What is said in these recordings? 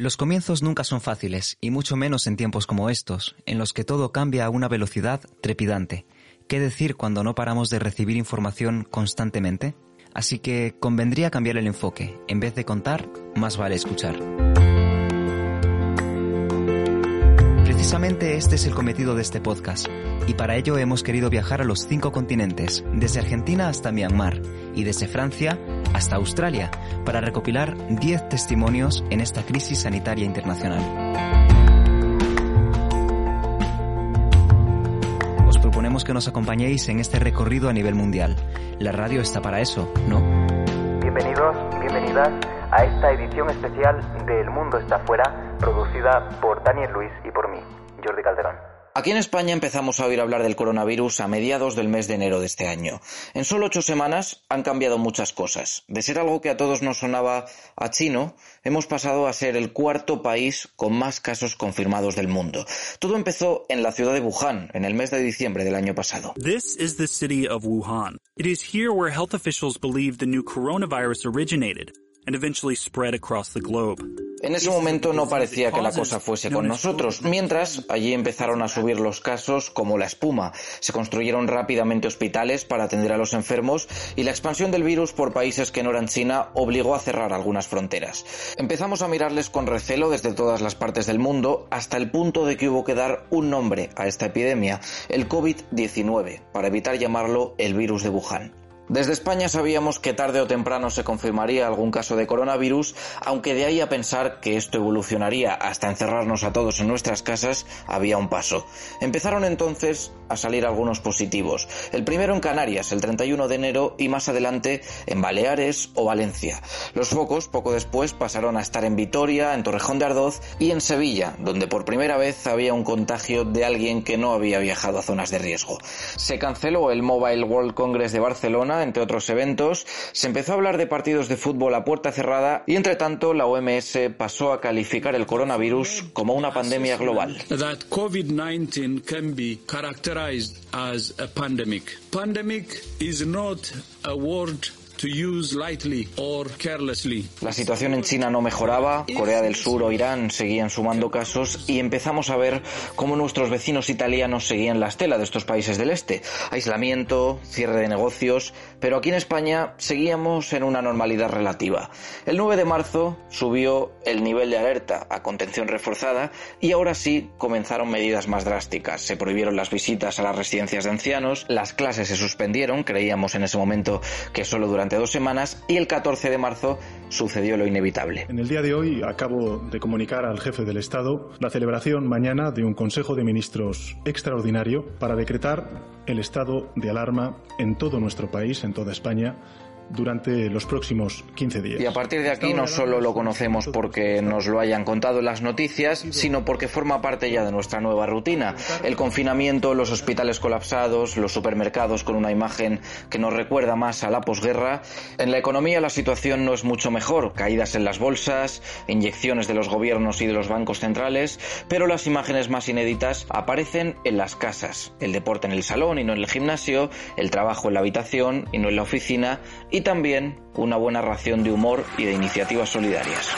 Los comienzos nunca son fáciles, y mucho menos en tiempos como estos, en los que todo cambia a una velocidad trepidante. ¿Qué decir cuando no paramos de recibir información constantemente? Así que convendría cambiar el enfoque. En vez de contar, más vale escuchar. Precisamente este es el cometido de este podcast, y para ello hemos querido viajar a los 5 continentes, desde Argentina hasta Myanmar, y desde Francia hasta Australia, para recopilar 10 testimonios en esta crisis sanitaria internacional. Os proponemos que nos acompañéis en este recorrido a nivel mundial. La radio está para eso, ¿no? Bienvenidos, bienvenidas a esta edición especial de El Mundo está Fuera, producida por Daniel Luis y por mí, Jordi Calderón. Aquí en España empezamos a oír hablar del coronavirus a mediados del mes de enero de este año. En solo 8 semanas han cambiado muchas cosas. De ser algo que a todos nos sonaba a chino, hemos pasado a ser el 4º país con más casos confirmados del mundo. Todo empezó en la ciudad de Wuhan, en el mes de diciembre del año pasado. This is the city of Wuhan. It is here where health officials believe the new coronavirus originated and eventually spread across the globe. En ese momento no parecía que la cosa fuese con nosotros, mientras allí empezaron a subir los casos como la espuma. Se construyeron rápidamente hospitales para atender a los enfermos y la expansión del virus por países que no eran China obligó a cerrar algunas fronteras. Empezamos a mirarles con recelo desde todas las partes del mundo, hasta el punto de que hubo que dar un nombre a esta epidemia, el COVID-19, para evitar llamarlo el virus de Wuhan. Desde España sabíamos que tarde o temprano se confirmaría algún caso de coronavirus, aunque de ahí a pensar que esto evolucionaría hasta encerrarnos a todos en nuestras casas, había un paso. Empezaron entonces a salir algunos positivos, el primero en Canarias el 31 de enero y más adelante en Baleares o Valencia. Los focos poco después pasaron a estar en Vitoria, en Torrejón de Ardoz y en Sevilla, donde por primera vez había un contagio de alguien que no había viajado a zonas de riesgo. Se canceló el Mobile World Congress de Barcelona, entre otros eventos, se empezó a hablar de partidos de fútbol a puerta cerrada y, entre tanto, la OMS pasó a calificar el coronavirus como una pandemia global. That COVID-19 can be characterized as a pandemic. Pandemic is not a word to use lightly or carelessly. La situación en China no mejoraba, Corea del Sur o Irán seguían sumando casos y empezamos a ver cómo nuestros vecinos italianos seguían la estela de estos países del este. Aislamiento, cierre de negocios, pero aquí en España seguíamos en una normalidad relativa. El 9 de marzo subió el nivel de alerta a contención reforzada y ahora sí comenzaron medidas más drásticas. Se prohibieron las visitas a las residencias de ancianos, las clases se suspendieron, creíamos en ese momento que solo durante 2 semanas, y el 14 de marzo sucedió lo inevitable. En el día de hoy acabo de comunicar al jefe del Estado la celebración mañana de un Consejo de Ministros extraordinario para decretar el estado de alarma en todo nuestro país, en toda España, durante los próximos 15 días. Y a partir de aquí no solo lo conocemos porque nos lo hayan contado en las noticias, sino porque forma parte ya de nuestra nueva rutina. El confinamiento, los hospitales colapsados, los supermercados con una imagen que nos recuerda más a la posguerra. En la economía la situación no es mucho mejor. Caídas en las bolsas, inyecciones de los gobiernos y de los bancos centrales, pero las imágenes más inéditas aparecen en las casas. El deporte en el salón y no en el gimnasio, el trabajo en la habitación y no en la oficina, y también una buena ración de humor y de iniciativas solidarias.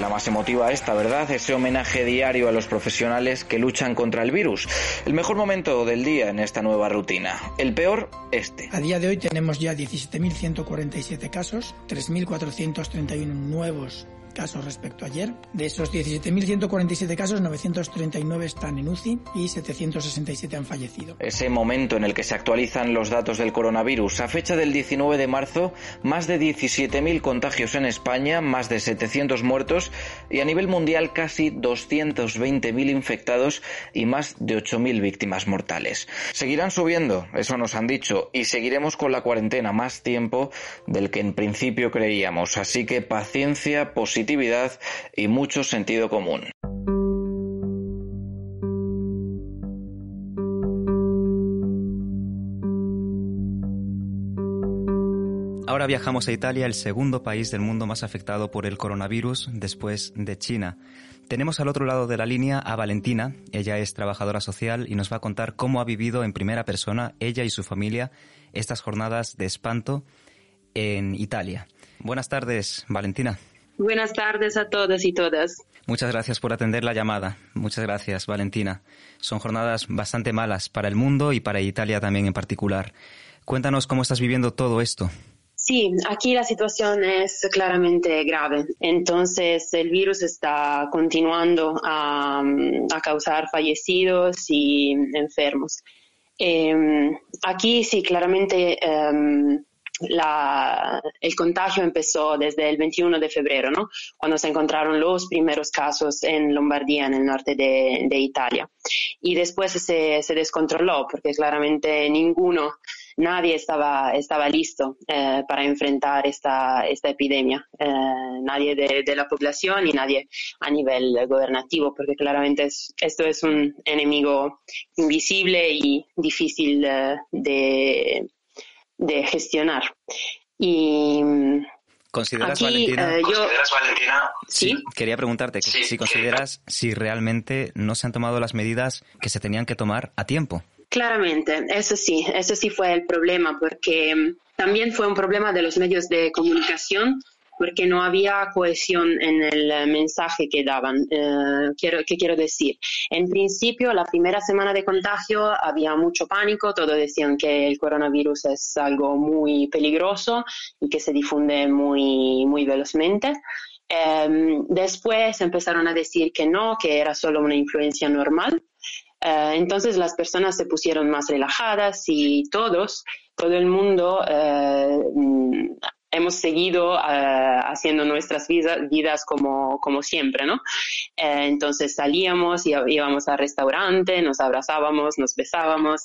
La más emotiva esta, ¿verdad? Ese homenaje diario a los profesionales que luchan contra el virus. El mejor momento del día en esta nueva rutina. El peor, este. A día de hoy tenemos ya 17.147 casos, 3.431 nuevos casos respecto a ayer. De esos 17.147 casos, 939 están en UCI y 767 han fallecido. Ese momento en el que se actualizan los datos del coronavirus. A fecha del 19 de marzo, más de 17.000 contagios en España, más de 700 muertos y a nivel mundial casi 220.000 infectados y más de 8.000 víctimas mortales. Seguirán subiendo, eso nos han dicho, y seguiremos con la cuarentena más tiempo del que en principio creíamos. Así que paciencia, positividad y mucho sentido común. Ahora viajamos a Italia, el segundo país del mundo más afectado por el coronavirus después de China. Tenemos al otro lado de la línea a Valentina. Ella es trabajadora social y nos va a contar cómo ha vivido en primera persona ella y su familia estas jornadas de espanto en Italia. Buenas tardes, Valentina. Buenas tardes a todos y todas. Muchas gracias por atender la llamada. Muchas gracias, Valentina. Son jornadas bastante malas para el mundo y para Italia también en particular. Cuéntanos cómo estás viviendo todo esto. Sí, aquí la situación es claramente grave. Entonces, el virus está continuando a causar fallecidos y enfermos. Aquí sí, claramente el contagio empezó desde el 21 de febrero, ¿no? Cuando se encontraron los primeros casos en Lombardía, en el norte de Italia. Y después se descontroló porque claramente nadie estaba listo para enfrentar esta epidemia, nadie de la población y nadie a nivel gobernativo, porque claramente esto es un enemigo invisible y difícil de gestionar. Y ¿consideras, Valentina? ¿Consideras, Valentina? Sí, quería preguntarte si consideras si realmente no se han tomado las medidas que se tenían que tomar a tiempo. Claramente, eso sí fue el problema, porque también fue un problema de los medios de comunicación, porque no había cohesión en el mensaje que daban. ¿Qué quiero decir? En principio, la primera semana de contagio había mucho pánico, todos decían que el coronavirus es algo muy peligroso y que se difunde muy, muy velozmente. Después empezaron a decir que no, que era solo una influencia normal. Entonces las personas se pusieron más relajadas y todo el mundo hemos seguido haciendo nuestras vidas como siempre, ¿no? Entonces salíamos y íbamos al restaurante, nos abrazábamos, nos besábamos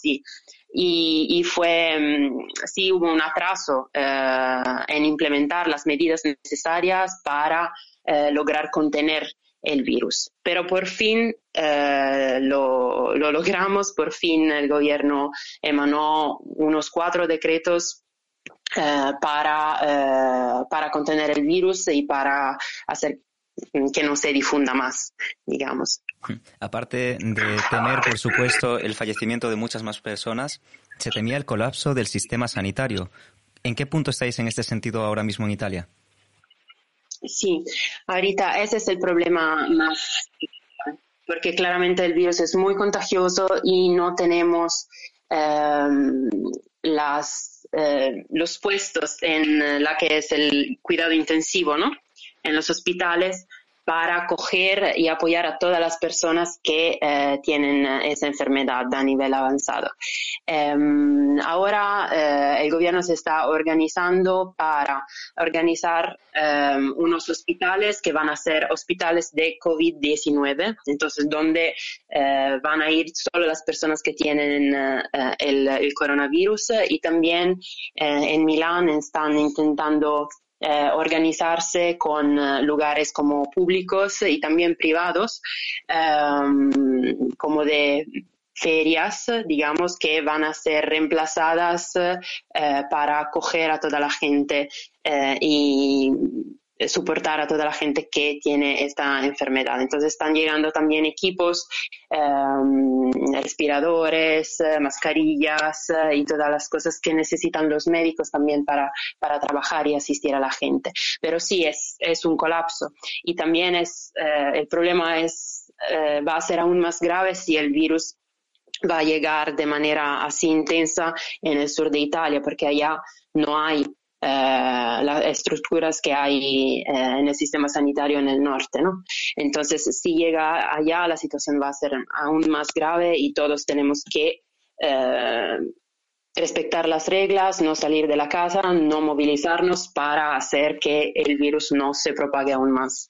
y fue, sí, hubo un atraso en implementar las medidas necesarias para lograr contener el virus. Pero por fin lo logramos, por fin el gobierno emanó unos 4 decretos para contener el virus y para hacer que no se difunda más, digamos. Aparte de temer, por supuesto, el fallecimiento de muchas más personas, se temía el colapso del sistema sanitario. ¿En qué punto estáis en este sentido ahora mismo en Italia? Sí, ahorita ese es el problema más, porque claramente el virus es muy contagioso y no tenemos los puestos en la que es el cuidado intensivo, ¿no? En los hospitales para acoger y apoyar a todas las personas que tienen esa enfermedad a nivel avanzado. Ahora el gobierno se está organizando para organizar unos hospitales que van a ser hospitales de COVID-19, entonces donde van a ir solo las personas que tienen el coronavirus, y también en Milán están intentando organizarse con lugares como públicos y también privados, como de ferias, digamos, que van a ser reemplazadas para acoger a toda la gente y soportar a toda la gente que tiene esta enfermedad. Entonces están llegando también equipos, respiradores, mascarillas y todas las cosas que necesitan los médicos también para trabajar y asistir a la gente. Pero sí, es un colapso. Y también el problema va a ser aún más grave si el virus va a llegar de manera así intensa en el sur de Italia, porque allá no hay las estructuras que hay en el sistema sanitario en el norte, ¿no? Entonces, si llega allá, la situación va a ser aún más grave y todos tenemos que respetar las reglas, no salir de la casa, no movilizarnos para hacer que el virus no se propague aún más.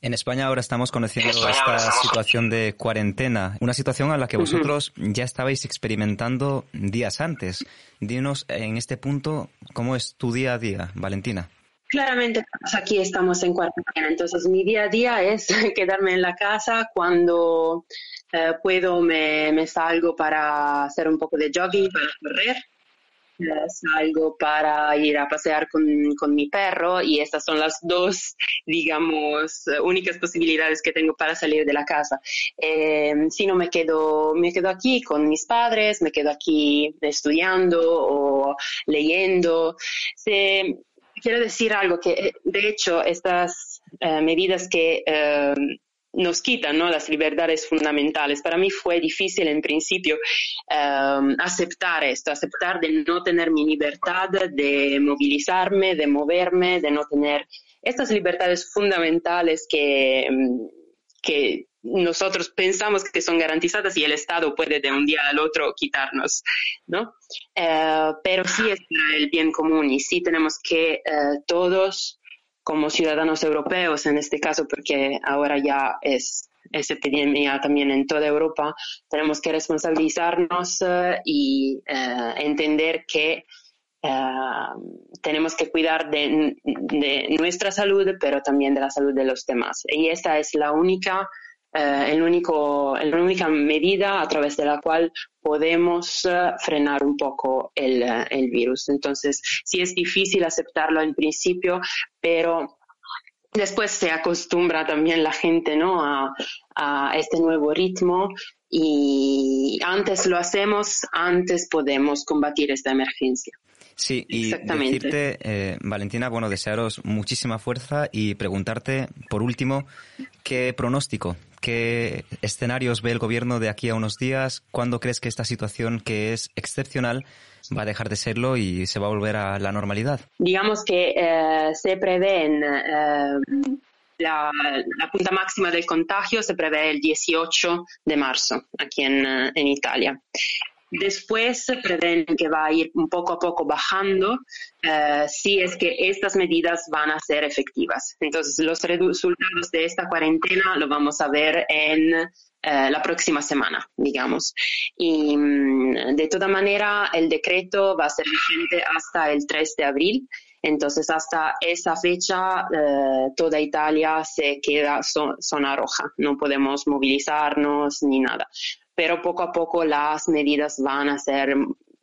En España ahora estamos conociendo esta situación de cuarentena, una situación a la que vosotros ya estabais experimentando días antes. Dinos en este punto cómo es tu día a día, Valentina. Claramente aquí estamos en cuarentena, entonces mi día a día es quedarme en la casa. Cuando puedo me salgo para hacer un poco de jogging, para correr. Salgo para ir a pasear con mi perro y estas son las dos, digamos, únicas posibilidades que tengo para salir de la casa. Si no, me quedo aquí con mis padres, me quedo aquí estudiando o leyendo. Quiero decir algo que, de hecho, estas medidas que nos quitan, ¿no?, las libertades fundamentales. Para mí fue difícil en principio aceptar esto, aceptar de no tener mi libertad de movilizarme, de moverme, de no tener estas libertades fundamentales que nosotros pensamos que son garantizadas y el Estado puede de un día al otro quitarnos, ¿no? Pero sí es el bien común y sí tenemos que todos, como ciudadanos europeos en este caso, porque ahora ya es epidemia también en toda Europa, tenemos que responsabilizarnos y entender que tenemos que cuidar de nuestra salud, pero también de la salud de los demás. Y esta es la única medida a través de la cual podemos frenar un poco el virus. Entonces, sí es difícil aceptarlo en principio, pero después se acostumbra también la gente, ¿no?, a este nuevo ritmo y antes lo hacemos, antes podemos combatir esta emergencia. Sí, y decirte, Valentina, bueno, desearos muchísima fuerza y preguntarte, por último, ¿qué pronóstico, qué escenarios ve el gobierno de aquí a unos días? ¿Cuándo crees que esta situación, que es excepcional, va a dejar de serlo y se va a volver a la normalidad? Digamos que se prevén la punta máxima del contagio, se prevé el 18 de marzo aquí en Italia. Después se prevén que va a ir un poco a poco bajando si es que estas medidas van a ser efectivas. Entonces, los resultados de esta cuarentena lo vamos a ver en la próxima semana, digamos. Y de toda manera, el decreto va a ser vigente hasta el 3 de abril. Entonces, hasta esa fecha, toda Italia se queda zona roja. No podemos movilizarnos ni nada. Pero poco a poco las medidas van a ser,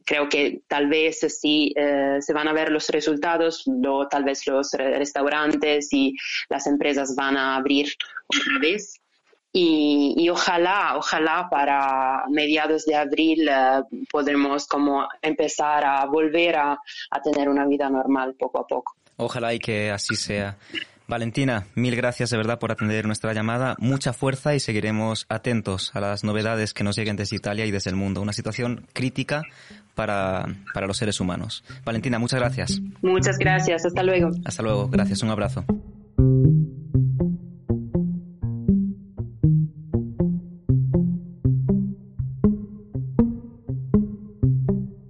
creo que tal vez si se van a ver los resultados, tal vez los restaurantes y las empresas van a abrir otra vez. Y ojalá para mediados de abril podremos como empezar a volver a tener una vida normal poco a poco. Ojalá y que así sea. Valentina, mil gracias de verdad por atender nuestra llamada. Mucha fuerza y seguiremos atentos a las novedades que nos lleguen desde Italia y desde el mundo. Una situación crítica para los seres humanos. Valentina, muchas gracias. Muchas gracias. Hasta luego. Hasta luego. Gracias. Un abrazo.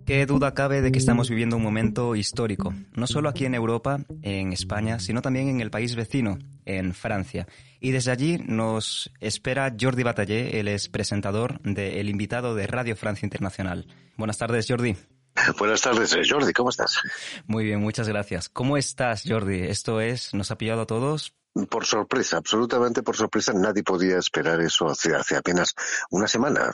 ¿Qué duda cabe de que estamos viviendo un momento histórico? No solo aquí en Europa, en España, sino también en el país vecino, en Francia. Y desde allí nos espera Jordi Batallé, el expresentador de El Invitado de Radio Francia Internacional. Buenas tardes, Jordi. Buenas tardes, Jordi. ¿Cómo estás? Muy bien, muchas gracias. ¿Cómo estás, Jordi? Esto es, nos ha pillado a todos. Por sorpresa, absolutamente por sorpresa, nadie podía esperar eso hace apenas una semana,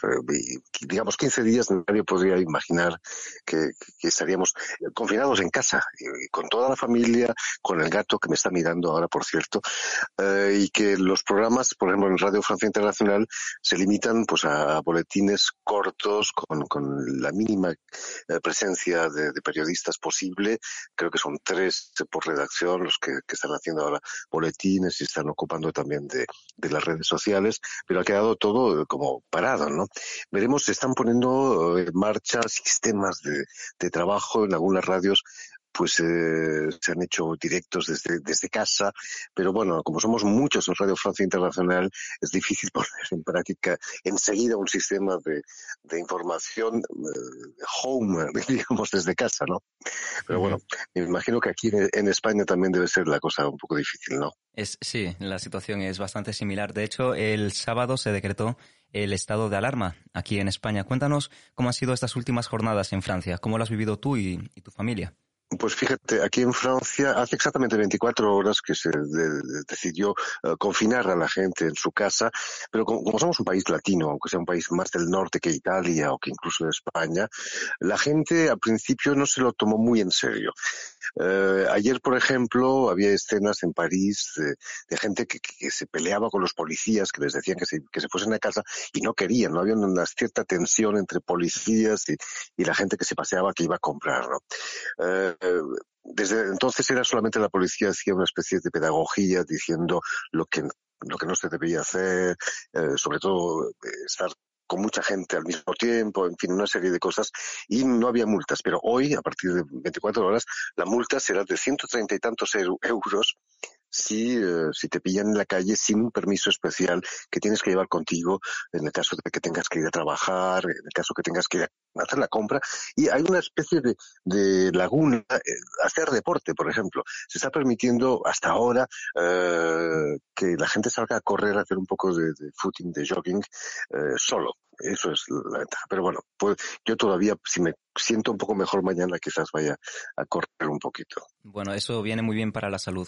digamos 15 días, nadie podría imaginar que estaríamos confinados en casa, con toda la familia, con el gato que me está mirando ahora, por cierto, y que los programas, por ejemplo, en Radio Francia Internacional se limitan pues a boletines cortos con la mínima presencia de periodistas posible. Creo que son 3 por redacción los que están haciendo ahora boletines y están ocupando también de las redes sociales, pero ha quedado todo como parado, ¿no? Veremos, se están poniendo en marcha sistemas de trabajo en algunas radios pues se han hecho directos desde casa, pero bueno, como somos muchos en Radio Francia Internacional, es difícil poner en práctica enseguida un sistema de información home, digamos, desde casa, ¿no? Pero bueno, me imagino que aquí en España también debe ser la cosa un poco difícil, ¿no? Sí, la situación es bastante similar. De hecho, el sábado se decretó el estado de alarma aquí en España. Cuéntanos cómo han sido estas últimas jornadas en Francia, cómo lo has vivido tú y tu familia. Pues fíjate, aquí en Francia hace exactamente 24 horas que se decidió confinar a la gente en su casa, pero como somos un país latino, aunque sea un país más del norte que Italia o que incluso España, la gente al principio no se lo tomó muy en serio. Ayer, por ejemplo, había escenas en París de gente que se peleaba con los policías, que les decían que se fuesen a casa y no querían, no había una cierta tensión entre policías y la gente que se paseaba, que iba a comprar, ¿no? Desde entonces era solamente la policía, hacía una especie de pedagogía diciendo lo que no se debía hacer, sobre todo estar con mucha gente al mismo tiempo, en fin, una serie de cosas, y no había multas. Pero hoy, a partir de 24 horas, la multa será de 130 y tantos euros si te pillan en la calle sin un permiso especial que tienes que llevar contigo en el caso de que tengas que ir a trabajar, en el caso que tengas que ir a hacer la compra. Y hay una especie de laguna. Hacer deporte, por ejemplo, se está permitiendo hasta ahora que la gente salga a correr, a hacer un poco de footing, de jogging, solo. Eso es la ventaja. Pero bueno, pues yo todavía, si me siento un poco mejor mañana, quizás vaya a correr un poquito. Bueno, eso viene muy bien para la salud.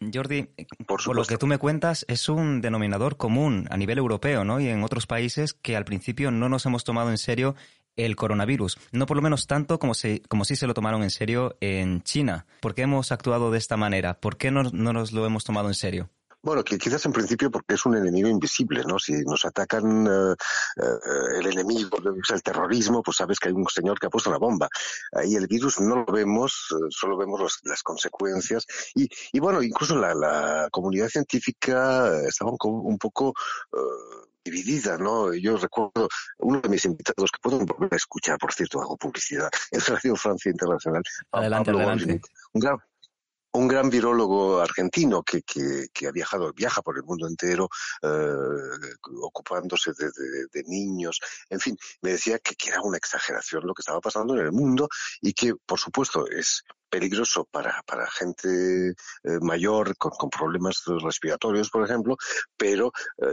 Jordi, por lo que tú me cuentas, es un denominador común a nivel europeo, ¿no? Y en otros países que al principio no nos hemos tomado en serio el coronavirus. No por lo menos tanto como sí se lo tomaron en serio en China. ¿Por qué hemos actuado de esta manera? ¿Por qué no nos lo hemos tomado en serio? Bueno, que quizás en principio porque es un enemigo invisible, ¿no? Si nos atacan el enemigo, el terrorismo, pues sabes que hay un señor que ha puesto la bomba. Ahí el virus no lo vemos, solo vemos las consecuencias. Y bueno, incluso la comunidad científica estaba un poco dividida, ¿no? Yo recuerdo uno de mis invitados, que puedo volver a escuchar, por cierto, hago publicidad, es Radio Francia Internacional. Adelante, Pablo, adelante. Un gran virólogo argentino que viaja por el mundo entero, ocupándose de niños. En fin, me decía que era una exageración lo que estaba pasando en el mundo y que, por supuesto, es peligroso para gente mayor con problemas respiratorios, por ejemplo, pero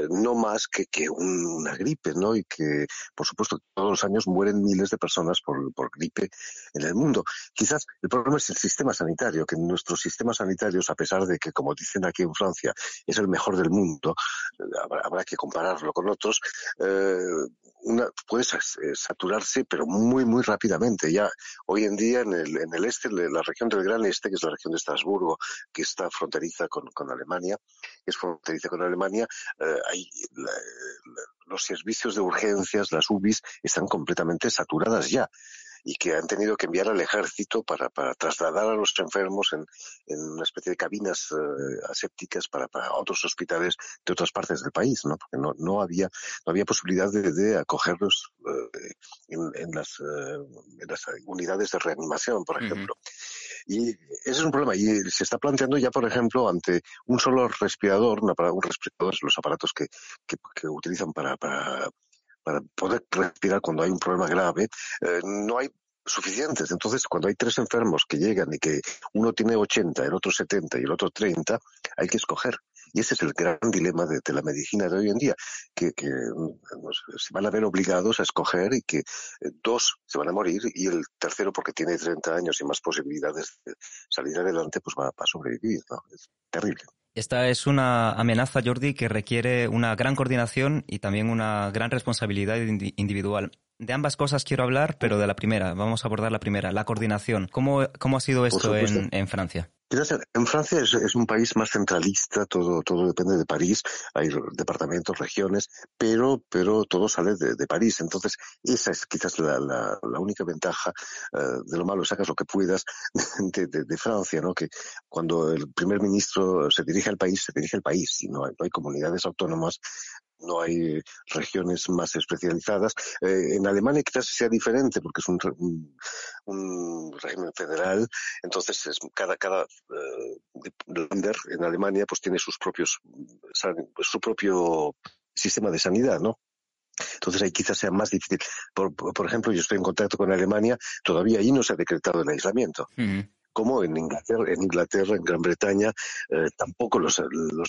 no más que una gripe, ¿no? Y que, por supuesto, todos los años mueren miles de personas por gripe en el mundo. Quizás el problema es el sistema sanitario, que nuestros sistemas sanitarios, a pesar de que, como dicen aquí en Francia, es el mejor del mundo, habrá que compararlo con otros, puede saturarse, pero muy, muy rápidamente. Ya hoy en día en el este, la región del Gran Este, que es la región de Estrasburgo, que está fronteriza con Alemania, hay los servicios de urgencias, las UBIs, están completamente saturadas ya, y que han tenido que enviar al ejército para trasladar a los enfermos en una especie de cabinas asépticas para otros hospitales de otras partes del país, ¿no? Porque no había posibilidad de acogerlos en las unidades de reanimación, por ejemplo. Y ese es un problema. Y se está planteando ya, por ejemplo, ante un solo respirador, un respirador es los aparatos que utilizan para poder respirar cuando hay un problema grave, no hay suficientes. Entonces, cuando hay tres enfermos que llegan y que uno tiene 80, el otro 70 y el otro 30, hay que escoger. Y ese es el gran dilema de la medicina de hoy en día, que se van a ver obligados a escoger y que dos se van a morir y el tercero, porque tiene 30 años y más posibilidades de salir adelante, pues va a sobrevivir, ¿no? Es terrible. Esta es una amenaza, Jordi, que requiere una gran coordinación y también una gran responsabilidad individual. De ambas cosas quiero hablar, pero de la primera. Vamos a abordar la primera, la coordinación. ¿Cómo ha sido esto en Francia? En Francia es un país más centralista, todo depende de París, hay departamentos, regiones, pero todo sale de París. Entonces, esa es quizás la única ventaja, de lo malo sacas lo que puedas, de Francia, ¿no? Que cuando el primer ministro se dirige al país, y no hay comunidades autónomas no hay regiones más especializadas. En Alemania quizás sea diferente porque es un régimen federal, entonces cada líder en Alemania pues tiene su propio sistema de sanidad, ¿no? Entonces ahí quizás sea más difícil. Por ejemplo, yo estoy en contacto con Alemania, todavía ahí no se ha decretado el aislamiento. Uh-huh. Como en Inglaterra, en Gran Bretaña, tampoco los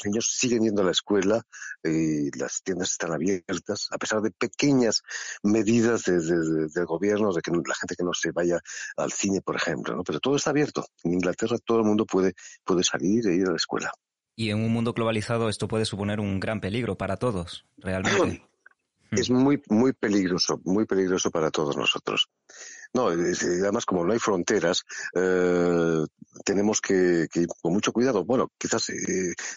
niños siguen yendo a la escuela y las tiendas están abiertas, a pesar de pequeñas medidas del gobierno, de que la gente que no se vaya al cine, por ejemplo, ¿no? Pero todo está abierto. En Inglaterra todo el mundo puede salir e ir a la escuela. Y en un mundo globalizado esto puede suponer un gran peligro para todos, realmente. Es muy, muy peligroso para todos nosotros. No, además, como no hay fronteras, tenemos que ir con mucho cuidado. Bueno, quizás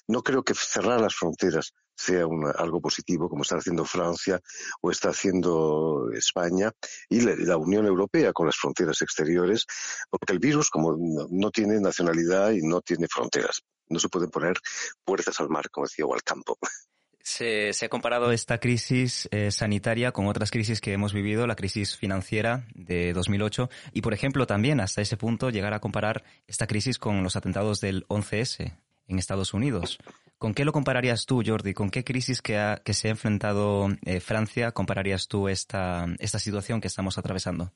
no creo que cerrar las fronteras sea algo positivo, como está haciendo Francia o está haciendo España y la Unión Europea con las fronteras exteriores, porque el virus, como no tiene nacionalidad y no tiene fronteras, no se pueden poner puertas al mar, como decía, o al campo. Se ha comparado esta crisis sanitaria con otras crisis que hemos vivido, la crisis financiera de 2008, y por ejemplo también hasta ese punto llegar a comparar esta crisis con los atentados del 11S en Estados Unidos. ¿Con qué lo compararías tú, Jordi? ¿Con qué crisis que se ha enfrentado Francia compararías tú esta situación que estamos atravesando?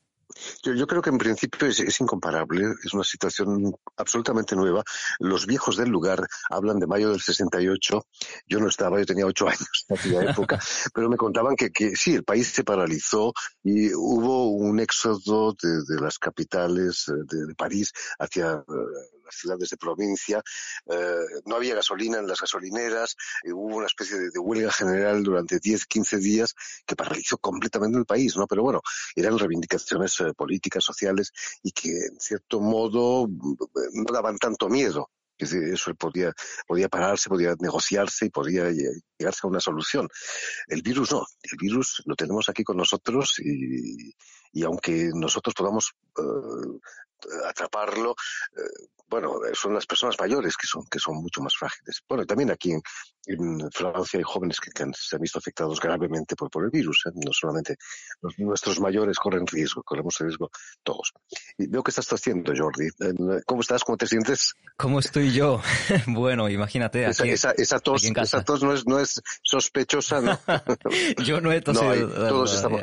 Yo creo que en principio es incomparable, es una situación absolutamente nueva. Los viejos del lugar hablan de mayo del 68, yo no estaba, yo tenía 8 años en aquella época, pero me contaban que sí, el país se paralizó y hubo un éxodo de las capitales de París hacia las ciudades de provincia, no había gasolina en las gasolineras, hubo una especie de huelga general durante 10, 15 días que paralizó completamente el país, ¿no? Pero bueno, eran reivindicaciones políticas, sociales y que en cierto modo no daban tanto miedo. Eso podía pararse, podía negociarse y podía llegarse a una solución. El virus no, el virus lo tenemos aquí con nosotros y aunque nosotros podamos atraparlo, bueno, son las personas mayores que son mucho más frágiles. Bueno, también aquí en Francia hay jóvenes que se han visto afectados gravemente por el virus, ¿eh? No solamente nuestros mayores corremos riesgo todos. Y veo que estás haciendo, Jordi. ¿Cómo estás? ¿Cómo te sientes? ¿Cómo estoy yo? Bueno, imagínate. Aquí, esa tos no es sospechosa, ¿no? Yo no he tosido. Todos estamos...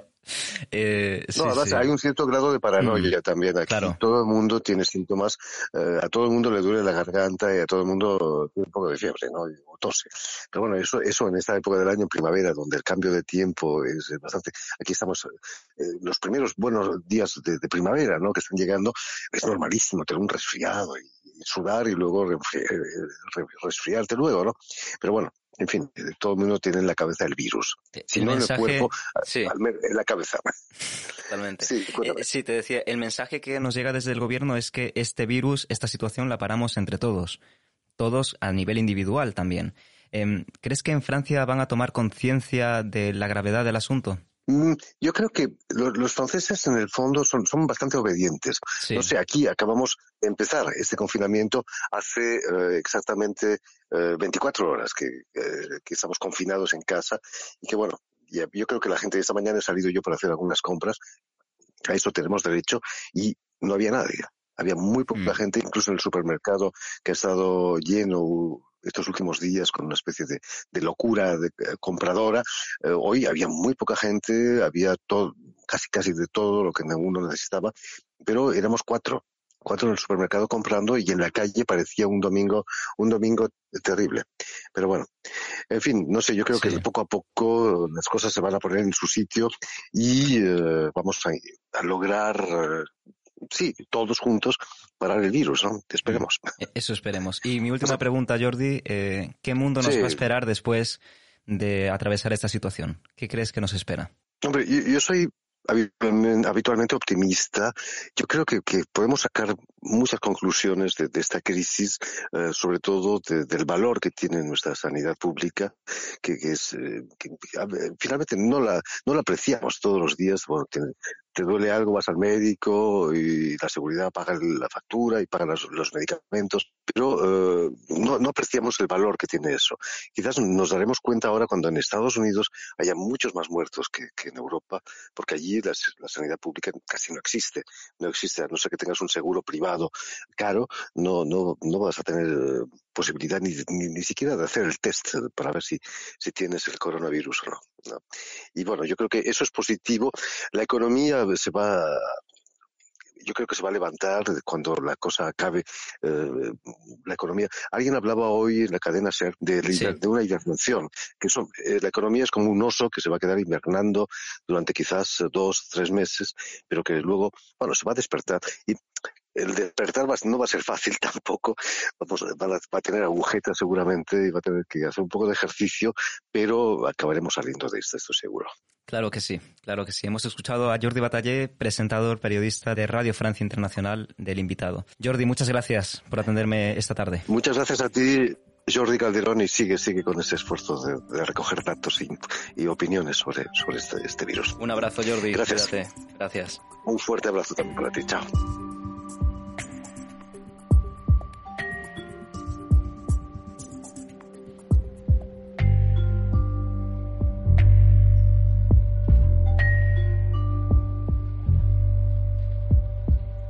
además hay un cierto grado de paranoia también aquí, claro. Todo el mundo tiene síntomas, a todo el mundo le duele la garganta y a todo el mundo tiene un poco de fiebre, ¿no? O tose, pero bueno, eso en esta época del año, en primavera, donde el cambio de tiempo es bastante, aquí estamos los primeros buenos días de primavera, ¿no? Que están llegando, es normalísimo tener un resfriado y sudar y luego resfriarte luego, ¿no? Pero bueno, en fin, todo el mundo tiene en la cabeza el virus. Si no en el cuerpo, sí. En la cabeza. Totalmente. Sí, te decía, el mensaje que nos llega desde el gobierno es que este virus, esta situación la paramos entre todos. Todos a nivel individual también. ¿Crees que en Francia van a tomar conciencia de la gravedad del asunto? Yo creo que los franceses en el fondo son bastante obedientes. Sí. No sé, aquí acabamos de empezar este confinamiento hace exactamente 24 horas que estamos confinados en casa y que bueno, yo creo que la gente de esta mañana he salido yo para hacer algunas compras, a eso tenemos derecho y no había nadie, había muy poca gente, incluso en el supermercado que ha estado lleno estos últimos días con una especie de locura compradora. Hoy había muy poca gente, había casi de todo lo que uno necesitaba, pero éramos 4 en el supermercado comprando y en la calle parecía un domingo terrible. Pero bueno, en fin, no sé, yo creo que poco a poco las cosas se van a poner en su sitio y vamos a lograr... Sí, todos juntos parar el virus, ¿no? Esperemos. Eso esperemos. Y mi última pregunta, Jordi, ¿qué mundo nos va a esperar después de atravesar esta situación? ¿Qué crees que nos espera? Hombre, yo soy habitualmente optimista. Yo creo que podemos sacar muchas conclusiones de esta crisis, sobre todo del valor que tiene nuestra sanidad pública, que finalmente no la apreciamos todos los días. Bueno, te duele algo, vas al médico y la seguridad paga la factura y paga los medicamentos, pero no apreciamos el valor que tiene eso. Quizás nos daremos cuenta ahora cuando en Estados Unidos haya muchos más muertos que en Europa, porque allí la sanidad pública casi no existe, a no ser que tengas un seguro privado caro, no vas a tener posibilidad ni siquiera de hacer el test para ver si tienes el coronavirus o no. Y bueno, yo creo que eso es positivo. La economía yo creo que se va a levantar cuando la cosa acabe, la economía. Alguien hablaba hoy en la cadena SER de una hibernación, que la economía es como un oso que se va a quedar hibernando durante quizás 2, 3 meses, pero que luego, bueno, se va a despertar. Y el despertar no va a ser fácil tampoco. Va a tener agujetas seguramente y va a tener que hacer un poco de ejercicio, pero acabaremos saliendo de esto seguro. Claro que sí, claro que sí. Hemos escuchado a Jordi Batallé, presentador, periodista de Radio Francia Internacional, del invitado. Jordi, muchas gracias por atenderme esta tarde. Muchas gracias a ti, Jordi Calderón, y sigue con ese esfuerzo de recoger datos y opiniones sobre este virus. Un abrazo, Jordi. Gracias. Cuídate. Gracias. Un fuerte abrazo también para ti. Chao.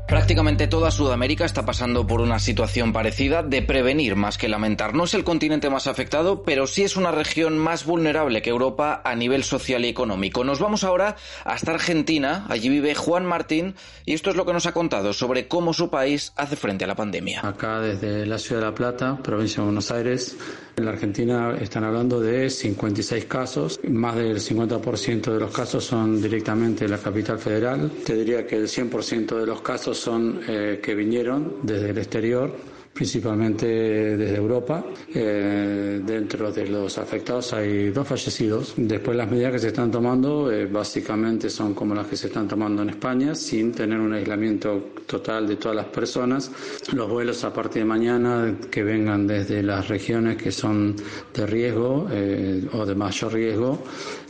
Prácticamente toda Sudamérica está pasando por una situación parecida, de prevenir más que lamentar. No es el continente más afectado, pero sí es una región más vulnerable que Europa a nivel social y económico. Nos vamos ahora hasta Argentina. Allí vive Juan Martín y esto es lo que nos ha contado sobre cómo su país hace frente a la pandemia. Acá desde la ciudad de La Plata, provincia de Buenos Aires, en la Argentina están hablando de 56 casos. Más del 50% de los casos son directamente de la capital federal. Te diría que el 100% de los casos son que vinieron desde el exterior, principalmente desde Europa. Dentro de los afectados hay 2 fallecidos. Después, las medidas que se están tomando básicamente son como las que se están tomando en España, sin tener un aislamiento total de todas las personas. Los vuelos a partir de mañana que vengan desde las regiones que son de riesgo o de mayor riesgo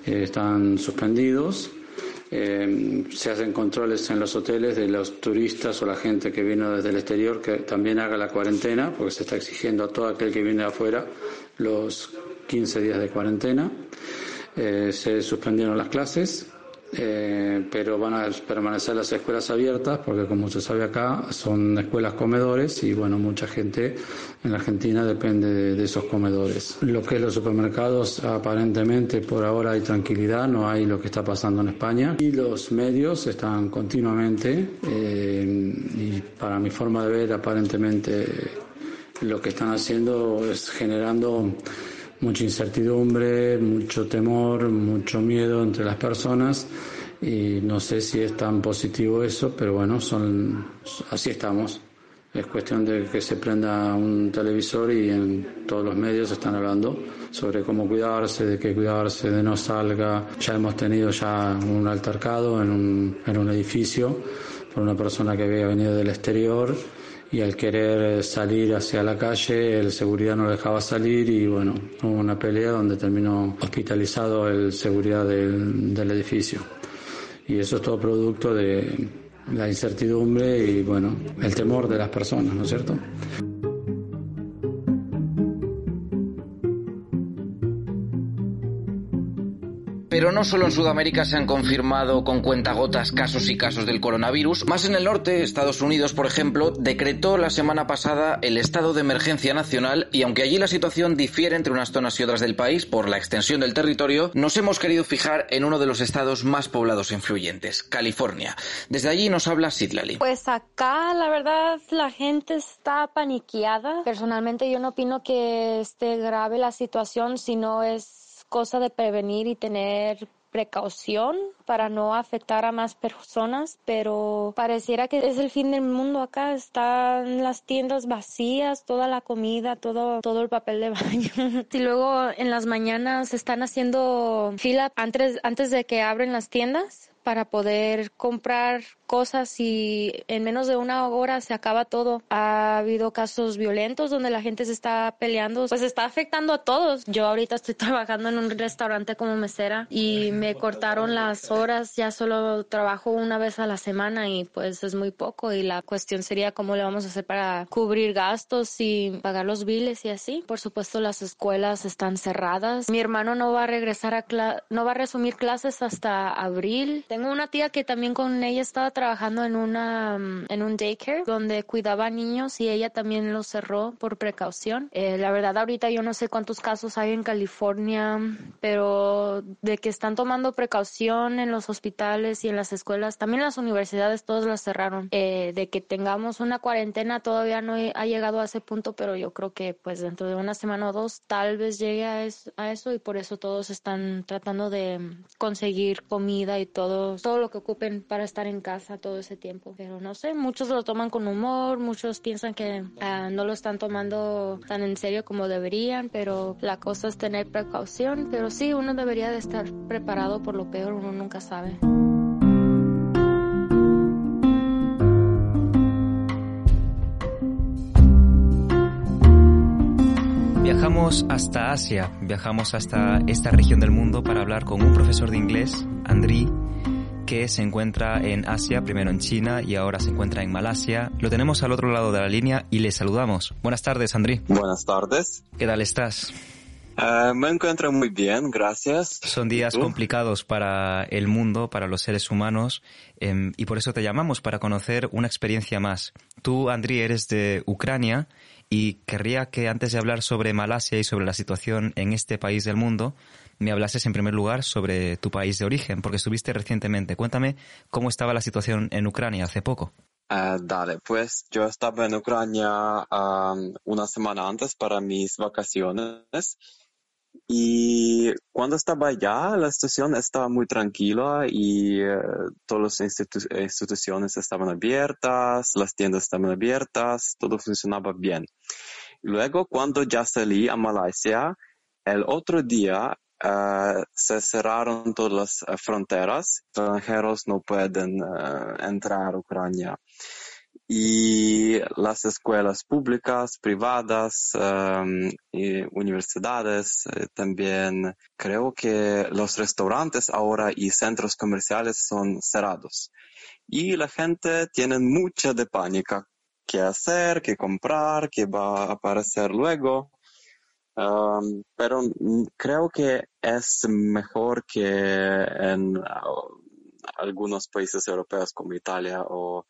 están suspendidos. Se hacen controles en los hoteles de los turistas o la gente que vino desde el exterior, que también haga la cuarentena, porque se está exigiendo a todo aquel que viene de afuera los 15 días de cuarentena. Se suspendieron las clases, pero van a permanecer las escuelas abiertas, porque como se sabe acá son escuelas comedores y bueno, mucha gente en la Argentina depende de esos comedores. Lo que es los supermercados, aparentemente por ahora hay tranquilidad, no hay lo que está pasando en España, y los medios están continuamente y para mi forma de ver, aparentemente lo que están haciendo es generando mucha incertidumbre, mucho temor, mucho miedo entre las personas, y no sé si es tan positivo eso, pero bueno, así estamos. Es cuestión de que se prenda un televisor y en todos los medios están hablando sobre cómo cuidarse, de qué cuidarse, de no salga. Ya hemos tenido un altercado en un edificio por una persona que había venido del exterior, y al querer salir hacia la calle, el seguridad no lo dejaba salir y bueno, hubo una pelea donde terminó hospitalizado el seguridad del edificio. Y eso es todo producto de la incertidumbre y bueno, el temor de las personas, ¿no es cierto? Pero no solo en Sudamérica se han confirmado con cuentagotas casos y casos del coronavirus. Más en el norte, Estados Unidos, por ejemplo, decretó la semana pasada el estado de emergencia nacional, y aunque allí la situación difiere entre unas zonas y otras del país por la extensión del territorio, nos hemos querido fijar en uno de los estados más poblados e influyentes, California. Desde allí nos habla Sidlali. Pues acá, la verdad, la gente está paniqueada. Personalmente yo no opino que esté grave la situación, sino es cosa de prevenir y tener precaución para no afectar a más personas, pero pareciera que es el fin del mundo acá. Están las tiendas vacías, toda la comida, todo el papel de baño. Y luego en las mañanas están haciendo fila antes de que abren las tiendas para poder comprar cosas, y en menos de una hora se acaba todo. Ha habido casos violentos donde la gente se está peleando, pues está afectando a todos. Yo ahorita estoy trabajando en un restaurante como mesera y me cortaron las horas, ya solo trabajo una vez a la semana y pues es muy poco, y la cuestión sería cómo le vamos a hacer para cubrir gastos y pagar los biles y así. Por supuesto, las escuelas están cerradas. Mi hermano no va a regresar a no va a resumir clases hasta abril. Tengo una tía que también con ella estaba trabajando en un daycare donde cuidaba a niños y ella también lo cerró por precaución. La verdad, ahorita yo no sé cuántos casos hay en California, pero de que están tomando precaución en los hospitales y en las escuelas, también las universidades, todas las cerraron. De que tengamos una cuarentena todavía no ha llegado a ese punto, pero yo creo que pues dentro de una semana o dos tal vez llegue a eso, y por eso todos están tratando de conseguir comida y todo lo que ocupen para estar en casa todo ese tiempo. Pero no sé, muchos lo toman con humor, muchos piensan que no lo están tomando tan en serio como deberían, pero la cosa es tener precaución. Pero sí, uno debería de estar preparado por lo peor, uno nunca sabe. Viajamos hasta Asia, viajamos hasta esta región del mundo para hablar con un profesor de inglés, Andriy, que se encuentra en Asia, primero en China y ahora se encuentra en Malasia. Lo tenemos al otro lado de la línea y le saludamos. Buenas tardes, Andriy. Buenas tardes. ¿Qué tal estás? Me encuentro muy bien, gracias. Son días complicados para el mundo, para los seres humanos, y por eso te llamamos, para conocer una experiencia más. Tú, Andriy, eres de Ucrania, y querría que antes de hablar sobre Malasia y sobre la situación en este país del mundo, me hablases en primer lugar sobre tu país de origen, porque estuviste recientemente. Cuéntame cómo estaba la situación en Ucrania hace poco. Dale, pues yo estaba en Ucrania una semana antes para mis vacaciones. Y cuando estaba allá, la situación estaba muy tranquila y todas las instituciones estaban abiertas, las tiendas estaban abiertas, todo funcionaba bien. Luego, cuando ya salí a Malasia, el otro día se cerraron todas las fronteras. Extranjeros no pueden entrar a Ucrania. Y las escuelas públicas, privadas, y universidades, también creo que los restaurantes ahora y centros comerciales son cerrados. Y la gente tiene mucha de pánica. ¿Qué hacer? ¿Qué comprar? ¿Qué va a aparecer luego? Pero creo que es mejor que en algunos países europeos como Italia o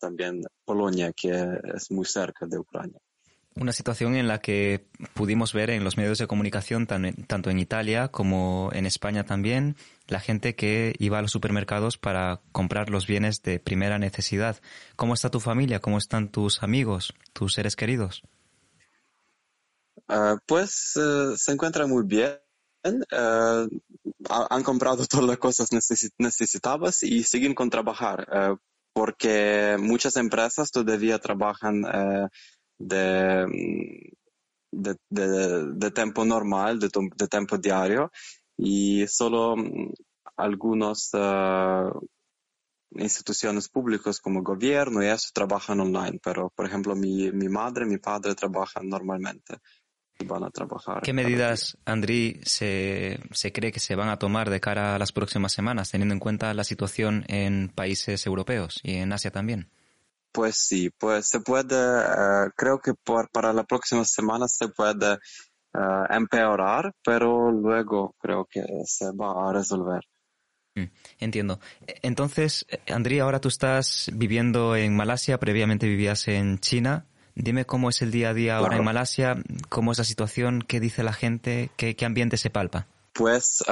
también Polonia, que es muy cerca de Ucrania. Una situación en la que pudimos ver en los medios de comunicación, tanto en Italia como en España también, la gente que iba a los supermercados para comprar los bienes de primera necesidad. ¿Cómo está tu familia? ¿Cómo están tus amigos, tus seres queridos? Se encuentra muy bien. Han comprado todas las cosas necesitabas y siguen con trabajar. Porque muchas empresas todavía trabajan de tiempo normal, de tiempo diario, y solo algunas instituciones públicas como gobierno y eso trabajan online. Pero, por ejemplo, mi madre y mi padre trabajan normalmente y van a trabajar. ¿Qué medidas, Andriy, se cree que se van a tomar de cara a las próximas semanas, teniendo en cuenta la situación en países europeos y en Asia también? Pues sí, pues se puede, creo que para las próximas semanas se puede empeorar, pero luego creo que se va a resolver. Entiendo. Entonces, Andriy, ahora tú estás viviendo en Malasia, previamente vivías en China. Dime cómo es el día a día ahora en Malasia, cómo es la situación, qué dice la gente, qué ambiente se palpa. Pues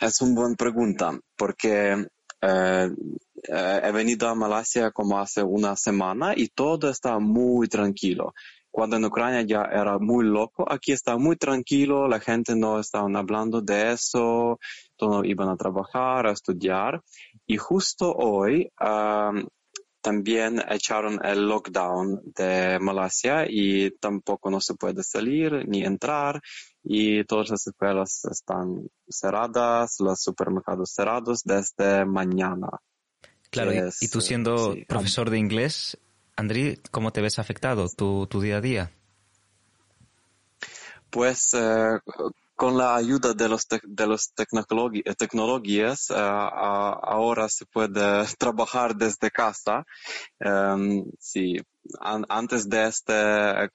es una buena pregunta, porque he venido a Malasia como hace una semana y todo está muy tranquilo. Cuando en Ucrania ya era muy loco, aquí está muy tranquilo, la gente no está hablando de eso, todos iban a trabajar, a estudiar. Y justo hoy también echaron el lockdown de Malasia y tampoco no se puede salir ni entrar, y todas las escuelas están cerradas, los supermercados cerrados desde mañana. Claro, y tú siendo profesor de inglés, Andriy, ¿cómo te ves afectado tu día a día? Pues con la ayuda de los tecnologías, ahora se puede trabajar desde casa. Sí, antes de esta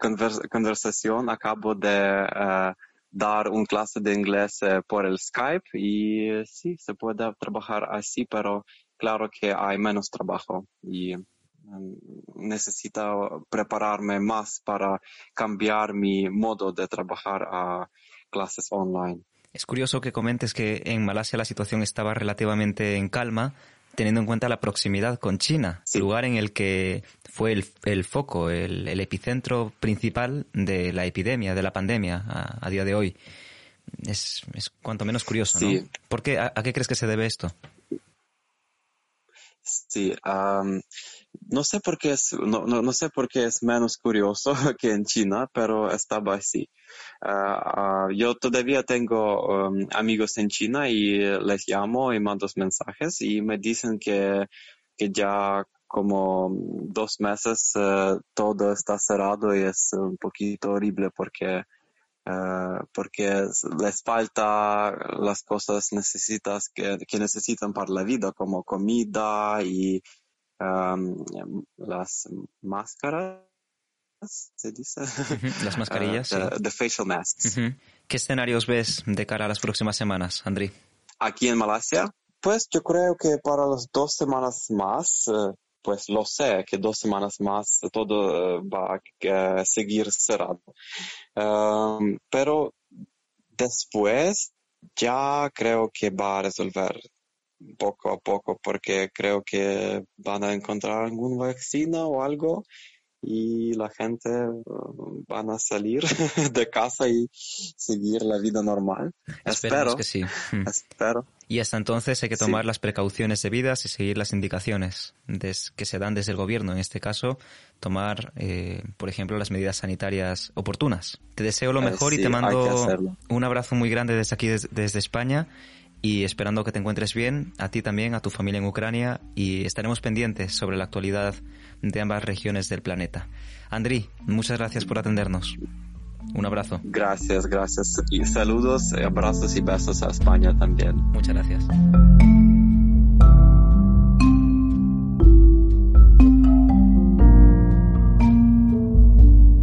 conversación acabo de dar una clase de inglés por el Skype y sí, se puede trabajar así, pero claro que hay menos trabajo y necesito prepararme más para cambiar mi modo de trabajar a clases online. Es curioso que comentes que en Malasia la situación estaba relativamente en calma, teniendo en cuenta la proximidad con China, sí, lugar en el que fue el foco, el epicentro principal de la epidemia, de la pandemia a día de hoy. Es cuanto menos curioso, sí, ¿no? ¿Por qué? ¿A qué crees que se debe esto? Sí, no sé por qué es menos curioso que en China, pero estaba así. Yo todavía tengo amigos en China y les llamo y mando mensajes y me dicen que ya como 2 meses todo está cerrado y es un poquito horrible porque les falta las cosas que necesitan para la vida, como comida y las máscaras, ¿se dice? Las mascarillas, sí. The facial masks. Uh-huh. ¿Qué escenarios ves de cara a las próximas semanas, Andriy? Aquí en Malasia, pues yo creo que para las 2 semanas más, pues lo sé, que 2 semanas más todo va a seguir cerrado. Pero después ya creo que va a resolver poco a poco, porque creo que van a encontrar algún vacuna o algo y la gente van a salir de casa y seguir la vida normal. Esperemos que sí. Espero. Y hasta entonces hay que tomar las precauciones debidas y seguir las indicaciones que se dan desde el gobierno. En este caso, tomar, por ejemplo, las medidas sanitarias oportunas. Te deseo lo mejor y te mando un abrazo muy grande desde aquí, desde España, y esperando que te encuentres bien, a ti también, a tu familia en Ucrania, y estaremos pendientes sobre la actualidad de ambas regiones del planeta. Andriy, muchas gracias por atendernos. Un abrazo. Gracias. Y saludos, abrazos y besos a España también. Muchas gracias.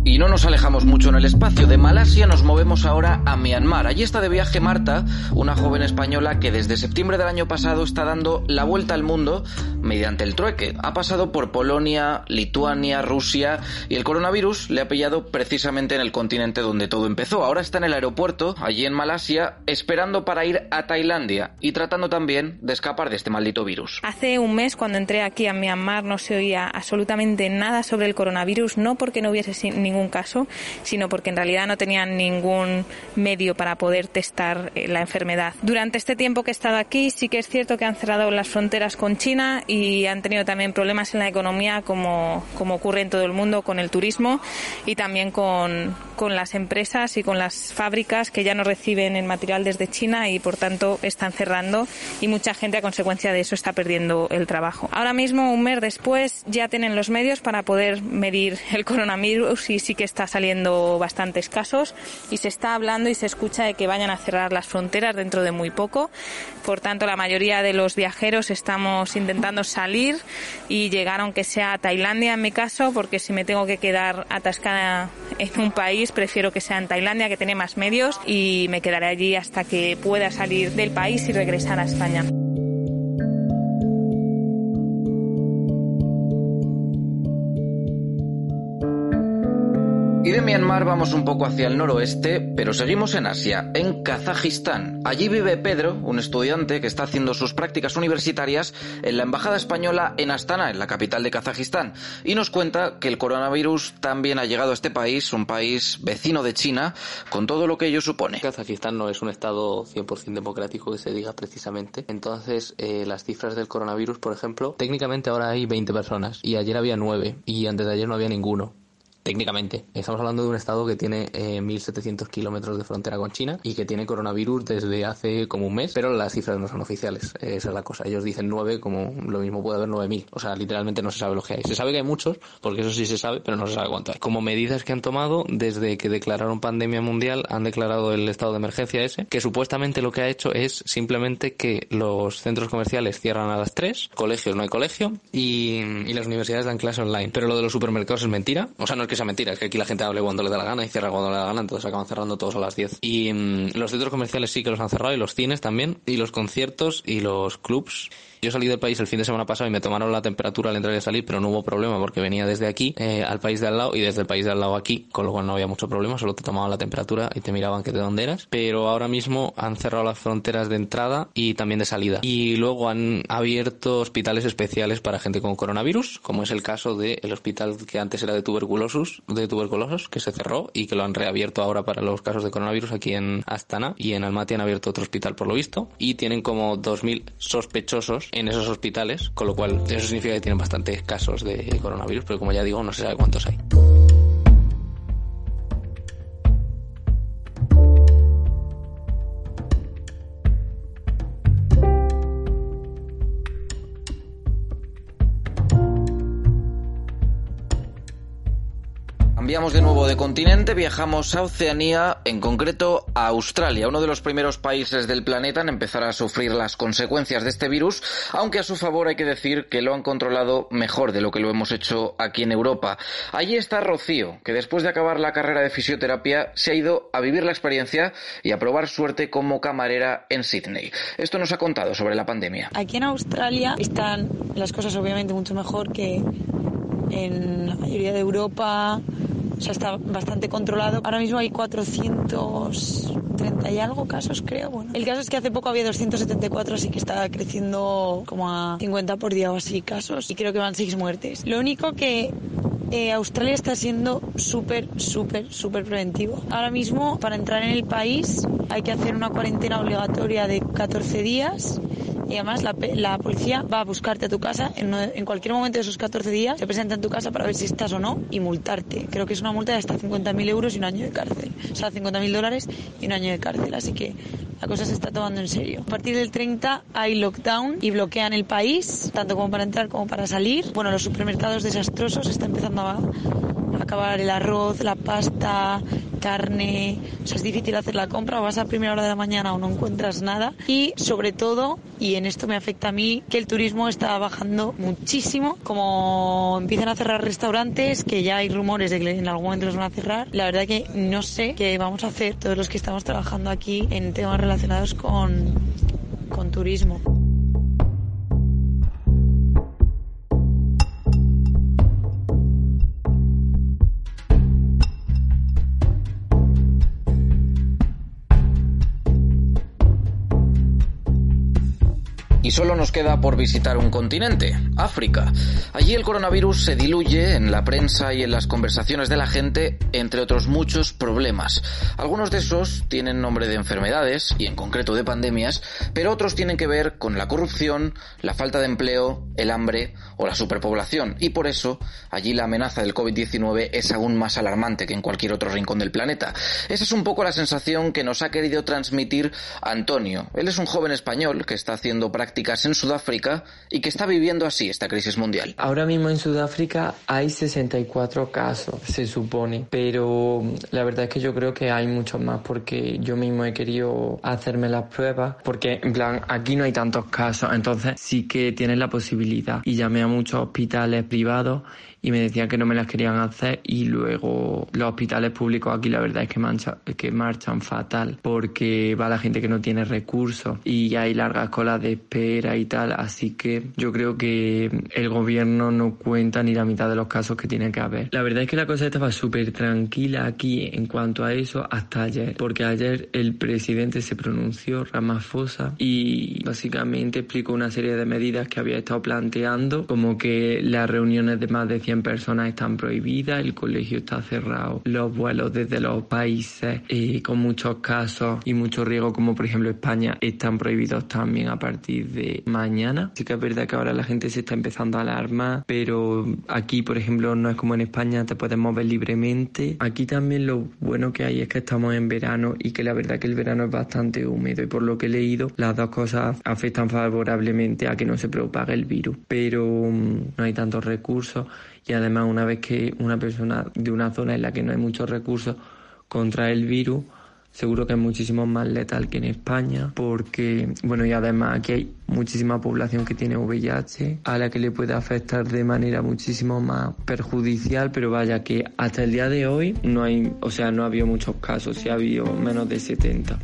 Y no nos alejamos mucho en el espacio. De Malasia nos movemos ahora a Myanmar. Allí está de viaje Marta, una joven española que desde septiembre del año pasado está dando la vuelta al mundo mediante el trueque. Ha pasado por Polonia, Lituania, Rusia y el coronavirus le ha pillado precisamente en el continente donde todo empezó. Ahora está en el aeropuerto, allí en Malasia, esperando para ir a Tailandia y tratando también de escapar de este maldito virus. Hace un mes, cuando entré aquí a Myanmar, no se oía absolutamente nada sobre el coronavirus, no porque no hubiese ningún caso, sino porque en realidad no tenían ningún medio para poder testar la enfermedad. Durante este tiempo que he estado aquí, sí que es cierto que han cerrado las fronteras con China y han tenido también problemas en la economía, como ocurre en todo el mundo, con el turismo y también con las empresas y con las fábricas que ya no reciben el material desde China y por tanto están cerrando, y mucha gente a consecuencia de eso está perdiendo el trabajo. Ahora mismo, un mes después, ya tienen los medios para poder medir el coronavirus y sí que está saliendo bastantes casos y se está hablando y se escucha de que vayan a cerrar las fronteras dentro de muy poco. Por tanto, la mayoría de los viajeros estamos intentando salir y llegar, aunque sea a Tailandia en mi caso, porque si me tengo que quedar atascada en un país, prefiero que sea en Tailandia, que tiene más medios, y me quedaré allí hasta que pueda salir del país y regresar a España. Y de Myanmar vamos un poco hacia el noroeste, pero seguimos en Asia, en Kazajistán. Allí vive Pedro, un estudiante que está haciendo sus prácticas universitarias en la embajada española en Astana, en la capital de Kazajistán, y nos cuenta que el coronavirus también ha llegado a este país, un país vecino de China, con todo lo que ello supone. Kazajistán no es un estado 100% democrático, que se diga precisamente. Entonces, las cifras del coronavirus, por ejemplo, técnicamente ahora hay 20 personas, y ayer había 9, y antes de ayer no había ninguno. técnicamente. Estamos hablando de un estado que tiene 1.700 kilómetros de frontera con China y que tiene coronavirus desde hace como un mes, pero las cifras no son oficiales. Esa es la cosa. Ellos dicen 9, como lo mismo puede haber 9.000. O sea, literalmente no se sabe lo que hay. Se sabe que hay muchos, porque eso sí se sabe, pero no se sabe cuánto hay. Como medidas que han tomado desde que declararon pandemia mundial, han declarado el estado de emergencia ese, que supuestamente lo que ha hecho es simplemente que los centros comerciales cierran a las 3, colegios no hay colegio y las universidades dan clase online. Pero lo de los supermercados es mentira. O sea, no es que sea mentira, es que aquí la gente hable cuando le da la gana y cierra cuando le da la gana, entonces acaban cerrando todos a las 10. Y los centros comerciales sí que los han cerrado, y los cines también, y los conciertos y los clubs. Yo salí del país el fin de semana pasado y me tomaron la temperatura al entrar y al salir, pero no hubo problema porque venía desde aquí al país de al lado y desde el país de al lado aquí, con lo cual no había mucho problema, solo te tomaban la temperatura y te miraban que de dónde eras. Pero ahora mismo han cerrado las fronteras de entrada y también de salida. Y luego han abierto hospitales especiales para gente con coronavirus, como es el caso del hospital que antes era de tuberculosis, que se cerró y que lo han reabierto ahora para los casos de coronavirus aquí en Astana, y en Almaty han abierto otro hospital por lo visto, y tienen como 2.000 sospechosos en esos hospitales, con lo cual eso significa que tienen bastantes casos de coronavirus, pero como ya digo, no se sabe cuántos hay. Cambiamos de nuevo de continente, viajamos a Oceanía, en concreto a Australia, uno de los primeros países del planeta en empezar a sufrir las consecuencias de este virus, aunque a su favor hay que decir que lo han controlado mejor de lo que lo hemos hecho aquí en Europa. Allí está Rocío, que después de acabar la carrera de fisioterapia se ha ido a vivir la experiencia y a probar suerte como camarera en Sydney. Esto nos ha contado sobre la pandemia. Aquí en Australia están las cosas obviamente mucho mejor que en la mayoría de Europa. O sea, está bastante controlado. Ahora mismo hay 430 y algo casos, creo. Bueno, el caso es que hace poco había 274, así que está creciendo como a 50 por día o así casos. Y creo que van 6 muertes. Lo único que Australia está siendo súper preventivo. Ahora mismo, para entrar en el país, hay que hacer una cuarentena obligatoria de 14 días. Y además la policía va a buscarte a tu casa en cualquier momento de esos 14 días, se presenta en tu casa para ver si estás o no y multarte. Creo que es una multa de hasta 50.000 euros y un año de cárcel. O sea, 50.000 dólares y un año de cárcel. Así que la cosa se está tomando en serio. A partir del 30 hay lockdown y bloquean el país, tanto como para entrar como para salir. Bueno, los supermercados desastrosos, está empezando a acabar el arroz, la pasta, carne. O sea, es difícil hacer la compra, o vas a primera hora de la mañana o no encuentras nada. Y sobre todo, y en esto me afecta a mí, que el turismo está bajando muchísimo. Como empiezan a cerrar restaurantes, que ya hay rumores de que en algún momento los van a cerrar, la verdad que no sé qué vamos a hacer todos los que estamos trabajando aquí en temas relacionados con turismo. Y solo nos queda por visitar un continente, África. Allí el coronavirus se diluye en la prensa y en las conversaciones de la gente, entre otros muchos problemas. Algunos de esos tienen nombre de enfermedades, y en concreto de pandemias, pero otros tienen que ver con la corrupción, la falta de empleo, el hambre o la superpoblación. Y por eso, allí la amenaza del COVID-19 es aún más alarmante que en cualquier otro rincón del planeta. Esa es un poco la sensación que nos ha querido transmitir Antonio. Él es un joven español que está haciendo en Sudáfrica y que está viviendo así esta crisis mundial. Ahora mismo en Sudáfrica hay 64 casos, se supone, pero la verdad es que yo creo que hay muchos más porque yo mismo he querido hacerme las pruebas porque, en plan, aquí no hay tantos casos, entonces sí que tienes la posibilidad. Y llamé a muchos hospitales privados y me decían que no me las querían hacer, y luego los hospitales públicos aquí la verdad es que marchan fatal porque va la gente que no tiene recursos y hay largas colas de espera y tal, así que yo creo que el gobierno no cuenta ni la mitad de los casos que tiene que haber. La verdad es que la cosa estaba súper tranquila aquí en cuanto a eso hasta ayer, porque ayer el presidente se pronunció, Ramaphosa, y básicamente explicó una serie de medidas que había estado planteando, como que las reuniones de más de 100 100 personas están prohibidas, el colegio está cerrado, los vuelos desde los países con muchos casos y mucho riesgo, como por ejemplo España, están prohibidos también a partir de mañana. Sí que es verdad que ahora la gente se está empezando a alarmar, pero aquí, por ejemplo, no es como en España, te puedes mover libremente. Aquí también lo bueno que hay es que estamos en verano y que la verdad que el verano es bastante húmedo, y por lo que he leído, las dos cosas afectan favorablemente a que no se propague el virus, pero no hay tantos recursos, y además una vez que una persona de una zona en la que no hay muchos recursos contrae el virus, seguro que es muchísimo más letal que en España, porque, bueno, y además aquí hay muchísima población que tiene VIH, a la que le puede afectar de manera muchísimo más perjudicial, pero vaya que hasta el día de hoy no ha habido muchos casos, sí ha habido menos de 70.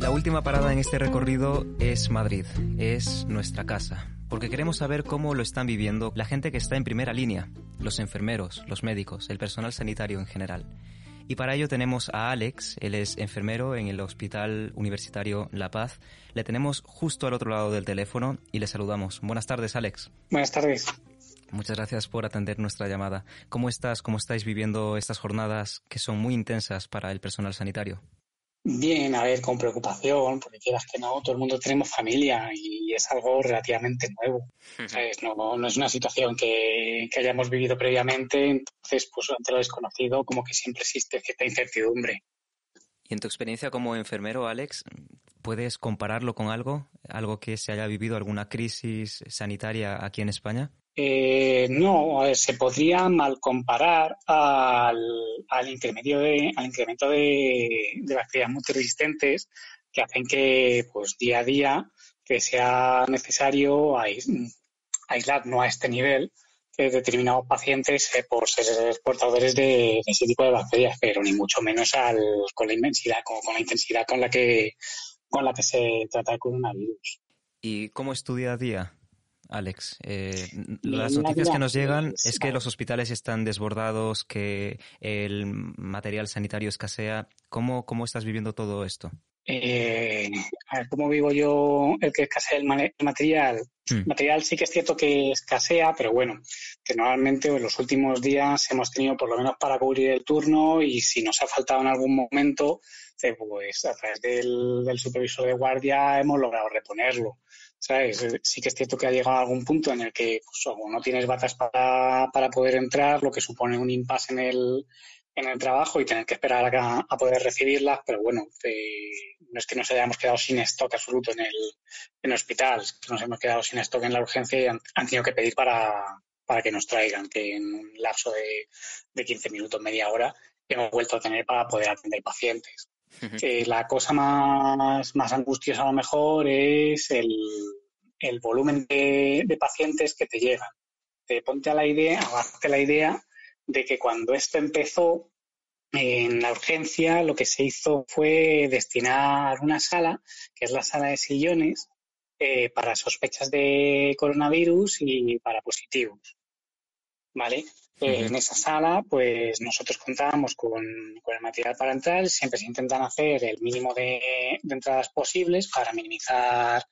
La última parada en este recorrido es Madrid, es nuestra casa, porque queremos saber cómo lo están viviendo la gente que está en primera línea, los enfermeros, los médicos, el personal sanitario en general. Y para ello tenemos a Alex, él es enfermero en el Hospital Universitario La Paz. Le tenemos justo al otro lado del teléfono y le saludamos. Buenas tardes, Alex. Buenas tardes. Muchas gracias por atender nuestra llamada. ¿Cómo estás? ¿Cómo estáis viviendo estas jornadas que son muy intensas para el personal sanitario? Bien, a ver, con preocupación, porque quieras que no, todo el mundo tenemos familia y es algo relativamente nuevo. ¿Sabes? No es una situación que hayamos vivido previamente, entonces, pues ante lo desconocido, como que siempre existe cierta incertidumbre. Y en tu experiencia como enfermero, Alex, ¿puedes compararlo con algo que se haya vivido, alguna crisis sanitaria aquí en España? No, se podría mal comparar al incremento de bacterias multiresistentes que hacen que, pues, día a día que sea necesario aislar, no a este nivel, que determinados pacientes por ser portadores de ese tipo de bacterias, pero ni mucho menos con la intensidad con la que se trata el coronavirus. ¿Y cómo es tu día a día, Alex? Las noticias que nos llegan es que los hospitales están desbordados, que el material sanitario escasea. ¿Cómo estás viviendo todo esto? A ver, ¿cómo vivo yo el que escasea el material? El material sí que es cierto que escasea, pero bueno, que normalmente en los últimos días hemos tenido por lo menos para cubrir el turno, y si nos ha faltado en algún momento, pues a través del supervisor de guardia hemos logrado reponerlo. ¿Sabes? Sí que es cierto que ha llegado a algún punto en el que, pues, o no tienes batas para poder entrar, lo que supone un impasse en el trabajo y tener que esperar a poder recibirlas, pero bueno, no es que nos hayamos quedado sin stock absoluto en el hospital, es que nos hemos quedado sin stock en la urgencia y han tenido que pedir para que nos traigan, que en un lapso de 15 minutos, media hora, hemos vuelto a tener para poder atender pacientes. La cosa más angustiosa a lo mejor es el volumen de pacientes que te llegan. Hazte la idea de que cuando esto empezó en la urgencia, lo que se hizo fue destinar una sala, que es la sala de sillones, para sospechas de coronavirus y para positivos. ¿Vale? En esa sala, pues nosotros contábamos con el material para entrar. Siempre se intentan hacer el mínimo de entradas posibles para minimizar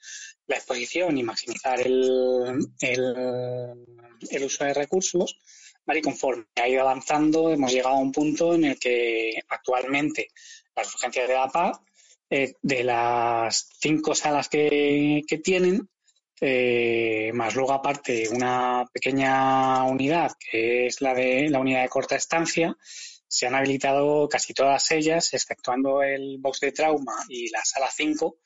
la exposición y maximizar el uso de recursos. ¿Vale? Y conforme ha ido avanzando, hemos llegado a un punto en el que actualmente las urgencias de La Paz, de las 5 salas que tienen, más luego aparte una pequeña unidad que es la unidad de corta estancia, se han habilitado casi todas ellas, exceptuando el box de trauma y la sala 5,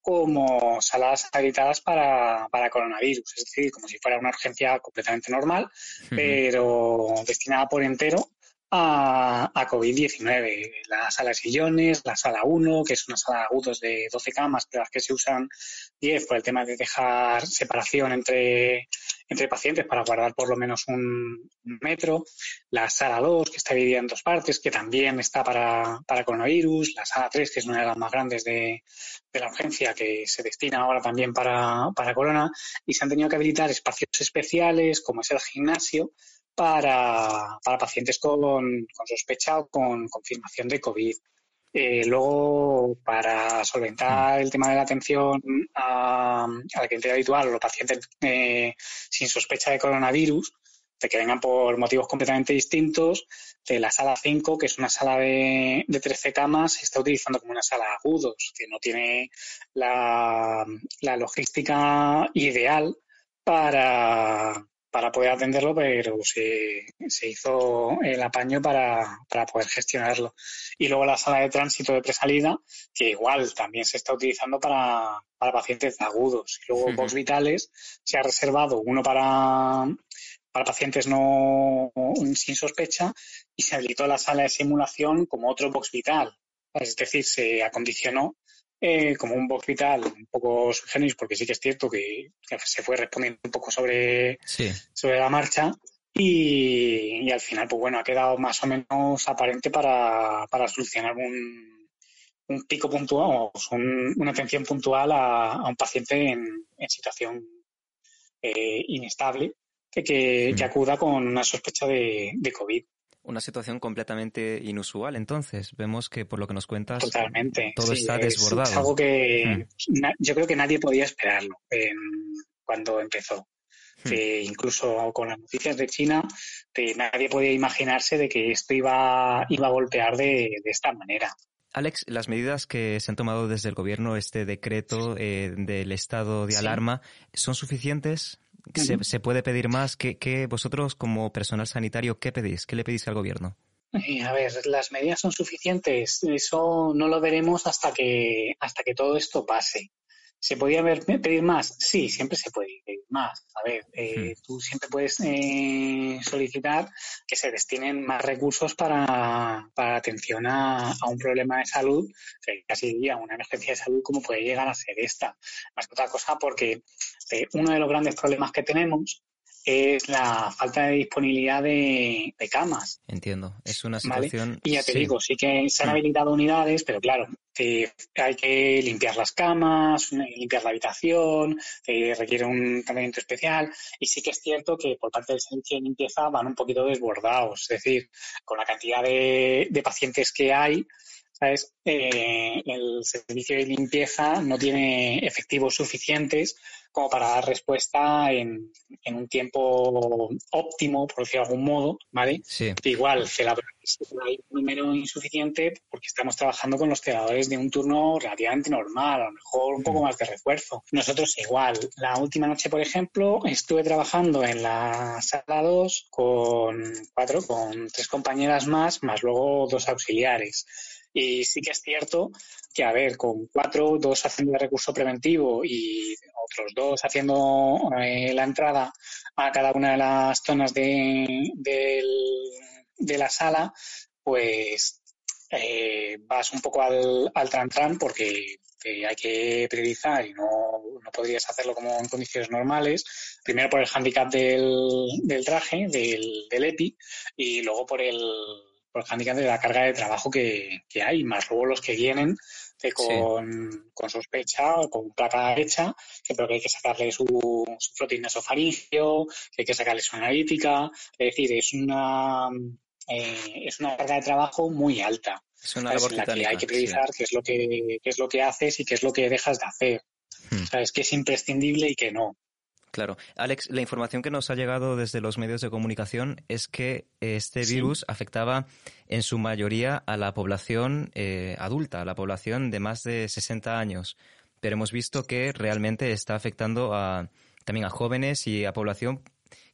como salas habilitadas para coronavirus, es decir, como si fuera una urgencia completamente normal, pero destinada por entero a COVID-19. La sala de sillones, la sala 1, que es una sala de agudos de 12 camas, de las que se usan 10 por el tema de dejar separación entre pacientes para guardar por lo menos un metro. La sala 2, que está dividida en 2 partes, que también está para coronavirus. La sala 3, que es una de las más grandes de la urgencia, que se destina ahora también para corona. Y se han tenido que habilitar espacios especiales, como es el gimnasio, para pacientes con sospecha o con confirmación de COVID. Luego, para solventar el tema de la atención a la clientela habitual, los pacientes sin sospecha de coronavirus, de que vengan por motivos completamente distintos, de la sala 5, que es una sala de 13 camas, se está utilizando como una sala de agudos, que no tiene la logística ideal para poder atenderlo, pero se hizo el apaño para poder gestionarlo. Y luego la sala de tránsito de presalida, que igual también se está utilizando para pacientes agudos. Y luego box vitales, se ha reservado uno para pacientes no sin sospecha y se habilitó la sala de simulación como otro box vital. Es decir, se acondicionó como un box vital un poco sui generis, porque sí que es cierto que se fue respondiendo un poco sobre la marcha y al final, pues bueno, ha quedado más o menos aparente para solucionar un pico puntual o una atención puntual a un paciente en situación inestable que acuda con una sospecha de COVID. Una situación completamente inusual, entonces. Vemos que, por lo que nos cuentas, totalmente, todo está desbordado. Es algo que yo creo que nadie podía esperarlo cuando empezó. Que incluso con las noticias de China, que nadie podía imaginarse de que esto iba a golpear de esta manera. Alex, las medidas que se han tomado desde el gobierno, este decreto del estado de alarma, ¿son suficientes? ¿Se puede pedir más? ¿Qué vosotros, como personal sanitario, qué pedís? ¿Qué le pedís al gobierno? A ver, las medidas son suficientes. Eso no lo veremos hasta que todo esto pase. ¿Se podía pedir más? Sí, siempre se puede pedir más. A ver, tú siempre puedes solicitar que se destinen más recursos para atención a un problema de salud, casi diría una emergencia de salud como puede llegar a ser esta. Más que otra cosa, porque uno de los grandes problemas que tenemos es la falta de disponibilidad de camas. Entiendo, es una situación... ¿Vale? Y ya te digo, sí que se han habilitado unidades, pero claro, hay que limpiar las camas, limpiar la habitación, requiere un tratamiento especial, y sí que es cierto que por parte del servicio de limpieza van un poquito desbordados, es decir, con la cantidad de pacientes que hay, ¿sabes? El servicio de limpieza no tiene efectivos suficientes como para dar respuesta en un tiempo óptimo, por decirlo de algún modo, ¿vale? Sí. Igual, hay un número insuficiente porque estamos trabajando con los celadores de un turno relativamente normal, a lo mejor un poco más de refuerzo. Nosotros igual. La última noche, por ejemplo, estuve trabajando en la sala 2 con 3 compañeras más luego 2 auxiliares. Y sí que es cierto que, a ver, con 4, 2 haciendo el recurso preventivo y otros 2 haciendo la entrada a cada una de las zonas de la sala, pues vas un poco al tran-tran porque hay que priorizar y no podrías hacerlo como en condiciones normales, primero por el hándicap del traje, del EPI, y luego por el hándicap de la carga de trabajo que hay, más luego los que vienen con sospecha o con placa hecha, pero que hay que sacarle su proteína nasofaríngeo, que hay que sacarle su analítica, es decir, es una carga de trabajo muy alta. Es una labor titánica, que hay que priorizar qué es lo que haces y qué es lo que dejas de hacer. Sabes que es imprescindible y que no. Claro. Alex, la información que nos ha llegado desde los medios de comunicación es que este virus afectaba en su mayoría a la población adulta, a la población de más de 60 años. Pero hemos visto que realmente está afectando también a jóvenes y a población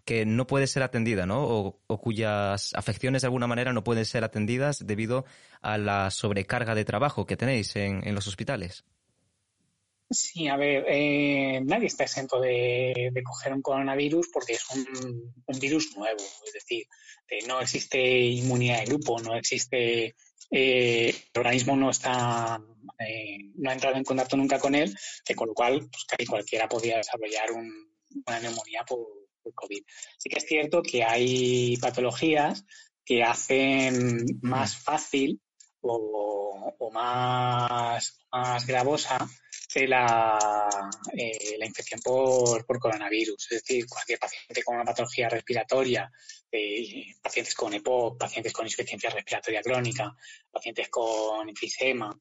que no puede ser atendida, ¿no? O cuyas afecciones de alguna manera no pueden ser atendidas debido a la sobrecarga de trabajo que tenéis en los hospitales. Sí, a ver, nadie está exento de coger un coronavirus porque es un virus nuevo, es decir, no existe inmunidad de grupo, no existe, el organismo no está, no ha entrado en contacto nunca con él, con lo cual pues, casi cualquiera podría desarrollar una neumonía por COVID. Sí que es cierto que hay patologías que hacen más fácil o más gravosa produce la infección por coronavirus. Es decir, cualquier paciente con una patología respiratoria, pacientes con EPOC, pacientes con insuficiencia respiratoria crónica, pacientes con enfisema,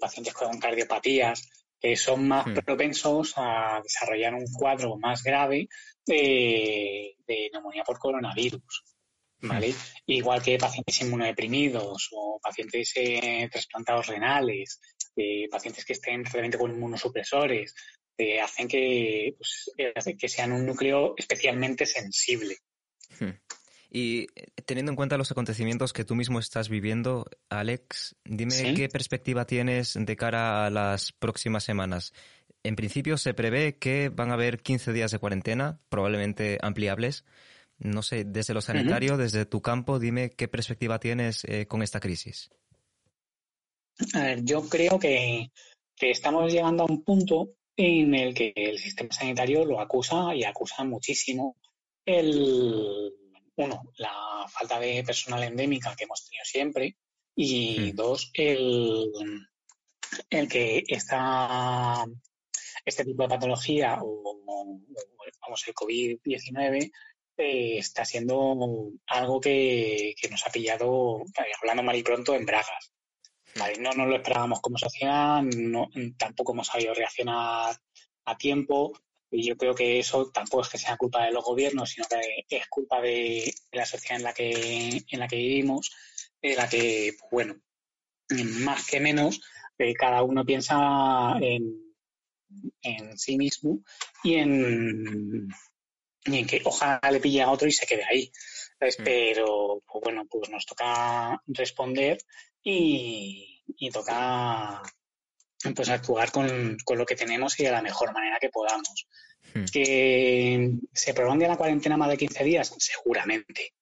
pacientes con cardiopatías, son más propensos a desarrollar un cuadro más grave de neumonía por coronavirus. ¿Vale? Igual que pacientes inmunodeprimidos o pacientes trasplantados renales, pacientes que estén realmente con inmunosupresores, hacen que, pues, que sean un núcleo especialmente sensible. Y teniendo en cuenta los acontecimientos que tú mismo estás viviendo, Alex, dime qué perspectiva tienes de cara a las próximas semanas. En principio se prevé que van a haber 15 días de cuarentena, probablemente ampliables. No sé, desde lo sanitario, desde tu campo, dime qué perspectiva tienes con esta crisis. A ver, yo creo que estamos llegando a un punto en el que el sistema sanitario lo acusa y acusa muchísimo la falta de personal endémica que hemos tenido siempre y dos, el que este tipo de patología el COVID-19 está siendo algo que nos ha pillado, hablando mal y pronto, en bragas. Vale, no nos lo esperábamos como sociedad, tampoco hemos sabido reaccionar a tiempo, y yo creo que eso tampoco es que sea culpa de los gobiernos, sino que es culpa de la sociedad en la que vivimos, en la que, bueno, más que menos, cada uno piensa en sí mismo y en que ojalá le pille a otro y se quede ahí. ¿Sabes? Pero, pues bueno, pues nos toca responder y toca pues actuar con lo que tenemos y de la mejor manera que podamos. ¿Que se prolongue la cuarentena más de 15 días? Seguramente.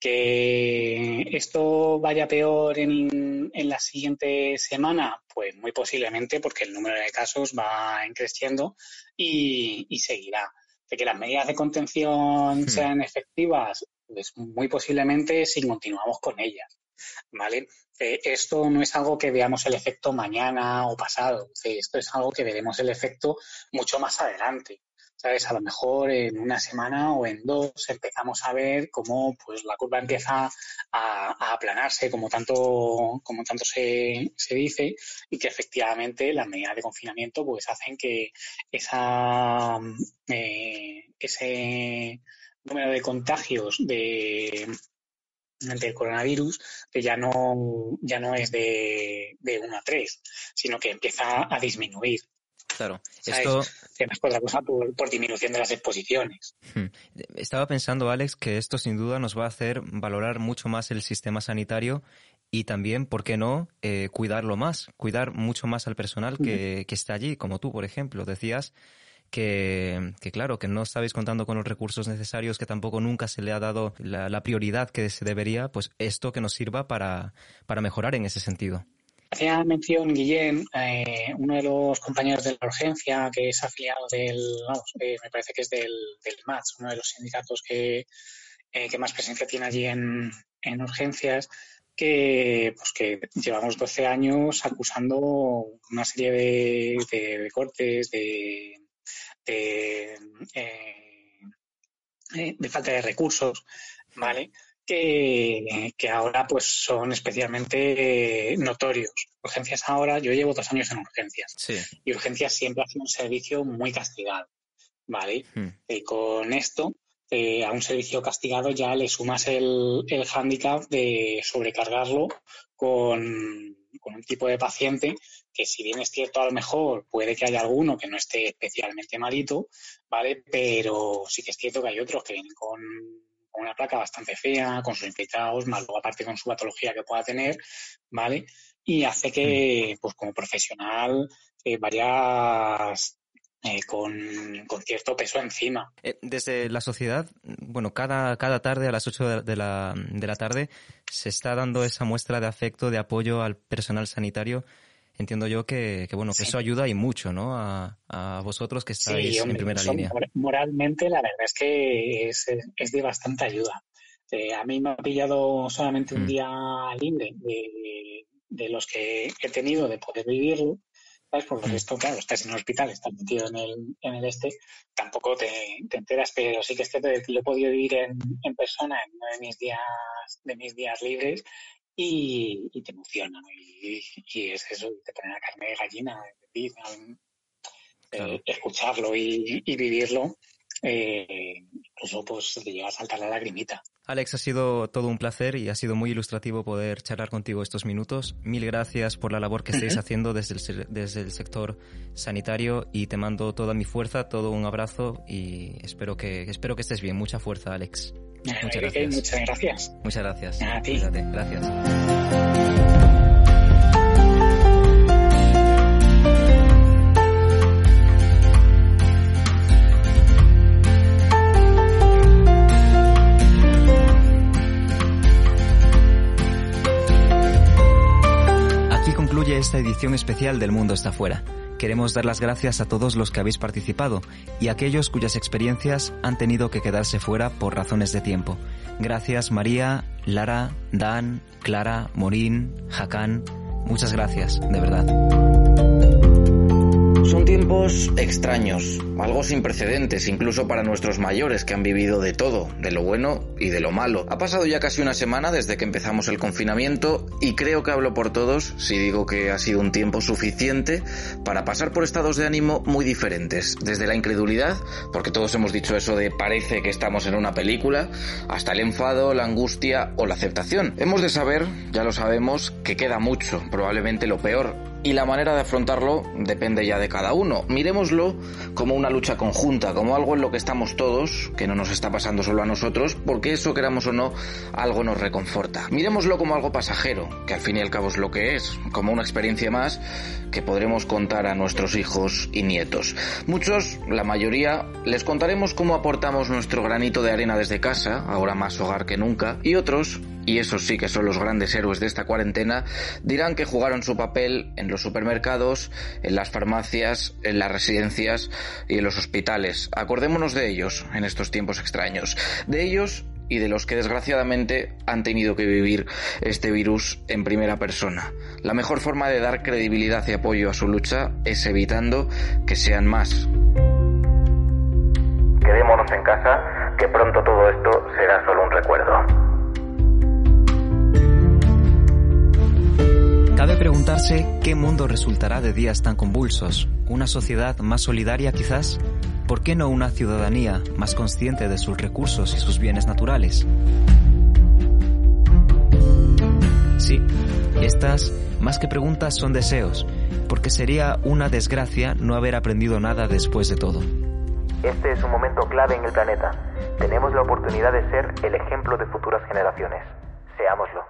¿Que esto vaya peor en la siguiente semana? Pues muy posiblemente, porque el número de casos va creciendo y seguirá. De que las medidas de contención sean efectivas, pues muy posiblemente si continuamos con ellas, ¿vale? Esto no es algo que veamos el efecto mañana o pasado, esto es algo que veremos el efecto mucho más adelante, ¿sabes? A lo mejor en una semana o en dos empezamos a ver cómo pues la curva empieza a aplanarse, como tanto se dice, y que efectivamente las medidas de confinamiento pues hacen que ese número de contagios del coronavirus, que ya no es de 1 a 3, sino que empieza a disminuir. Claro, esto... ¿Sabes? Otra cosa por disminución de las exposiciones. Estaba pensando, Alex, que esto sin duda nos va a hacer valorar mucho más el sistema sanitario y también, ¿por qué no?, cuidarlo más, cuidar mucho más al personal que está allí, como tú, por ejemplo. Decías que claro, que no estabais contando con los recursos necesarios, que tampoco nunca se le ha dado la prioridad que se debería, pues esto que nos sirva para mejorar en ese sentido. Hacía mención, Guillem, uno de los compañeros de la urgencia que es afiliado me parece que es del MATS, uno de los sindicatos que más presencia tiene allí en urgencias, que llevamos 12 años acusando una serie de cortes, de falta de recursos, ¿vale? Que ahora pues son especialmente notorios. Urgencias ahora, yo llevo 2 años en urgencias, y urgencias siempre ha sido un servicio muy castigado, ¿vale? Y con esto, a un servicio castigado ya le sumas el hándicap de sobrecargarlo con un tipo de paciente que, si bien es cierto, a lo mejor puede que haya alguno que no esté especialmente malito, ¿vale? Pero sí que es cierto que hay otros que vienen con una placa bastante fea, con sus implicados, más luego aparte con su patología que pueda tener, ¿vale? Y hace que, pues como profesional, vayas con cierto peso encima. Desde la sociedad, bueno, cada tarde a las 8 de la tarde se está dando esa muestra de afecto, de apoyo al personal sanitario. Entiendo yo que eso ayuda y mucho, ¿no?, a vosotros que estáis en primera línea. Moralmente, la verdad es que es de bastante ayuda. A mí me ha pillado solamente un día libre de los que he tenido de poder vivirlo, ¿sabes? Por lo visto, claro, estás en el hospital, estás metido en el este, tampoco te enteras, pero sí que lo he podido vivir en persona en uno de mis días libres y te emociona, ¿no? Y es eso, te pone la carne de gallina, claro. Escucharlo y vivirlo. Incluso pues te llega a saltar la lagrimita. Alex, ha sido todo un placer y ha sido muy ilustrativo poder charlar contigo estos minutos. Mil gracias por la labor que estáis haciendo desde el sector sanitario y te mando toda mi fuerza, todo un abrazo y espero que estés bien. Mucha fuerza, Alex. Muchas gracias. Muchas gracias. A ti. Cuídate. Gracias. Esta edición especial del Mundo está Fuera. Queremos dar las gracias a todos los que habéis participado y a aquellos cuyas experiencias han tenido que quedarse fuera por razones de tiempo. Gracias María, Lara, Dan, Clara, Morín, Jacán. Muchas gracias, de verdad. Son tiempos extraños, algo sin precedentes, incluso para nuestros mayores que han vivido de todo, de lo bueno y de lo malo. Ha pasado ya casi una semana desde que empezamos el confinamiento y creo que hablo por todos si digo que ha sido un tiempo suficiente para pasar por estados de ánimo muy diferentes. Desde la incredulidad, porque todos hemos dicho eso de parece que estamos en una película, hasta el enfado, la angustia o la aceptación. Hemos de saber, ya lo sabemos, que queda mucho, probablemente lo peor. Y la manera de afrontarlo depende ya de cada uno. Miremoslo como una lucha conjunta, como algo en lo que estamos todos, que no nos está pasando solo a nosotros, porque eso, queramos o no, algo nos reconforta. Miremoslo como algo pasajero, que al fin y al cabo es lo que es, como una experiencia más que podremos contar a nuestros hijos y nietos. Muchos, la mayoría, les contaremos cómo aportamos nuestro granito de arena desde casa, ahora más hogar que nunca, y otros, y esos sí que son los grandes héroes de esta cuarentena, dirán que jugaron su papel en los supermercados, en las farmacias, en las residencias y en los hospitales. Acordémonos de ellos en estos tiempos extraños, de ellos y de los que desgraciadamente han tenido que vivir este virus en primera persona. La mejor forma de dar credibilidad y apoyo a su lucha es evitando que sean más. Quedémonos en casa, que pronto todo esto será solo un recuerdo. Cabe preguntarse qué mundo resultará de días tan convulsos. ¿Una sociedad más solidaria quizás? ¿Por qué no una ciudadanía más consciente de sus recursos y sus bienes naturales? Sí, estas más que preguntas son deseos, porque sería una desgracia no haber aprendido nada después de todo. Este es un momento clave en el planeta. Tenemos la oportunidad de ser el ejemplo de futuras generaciones. Seámoslo.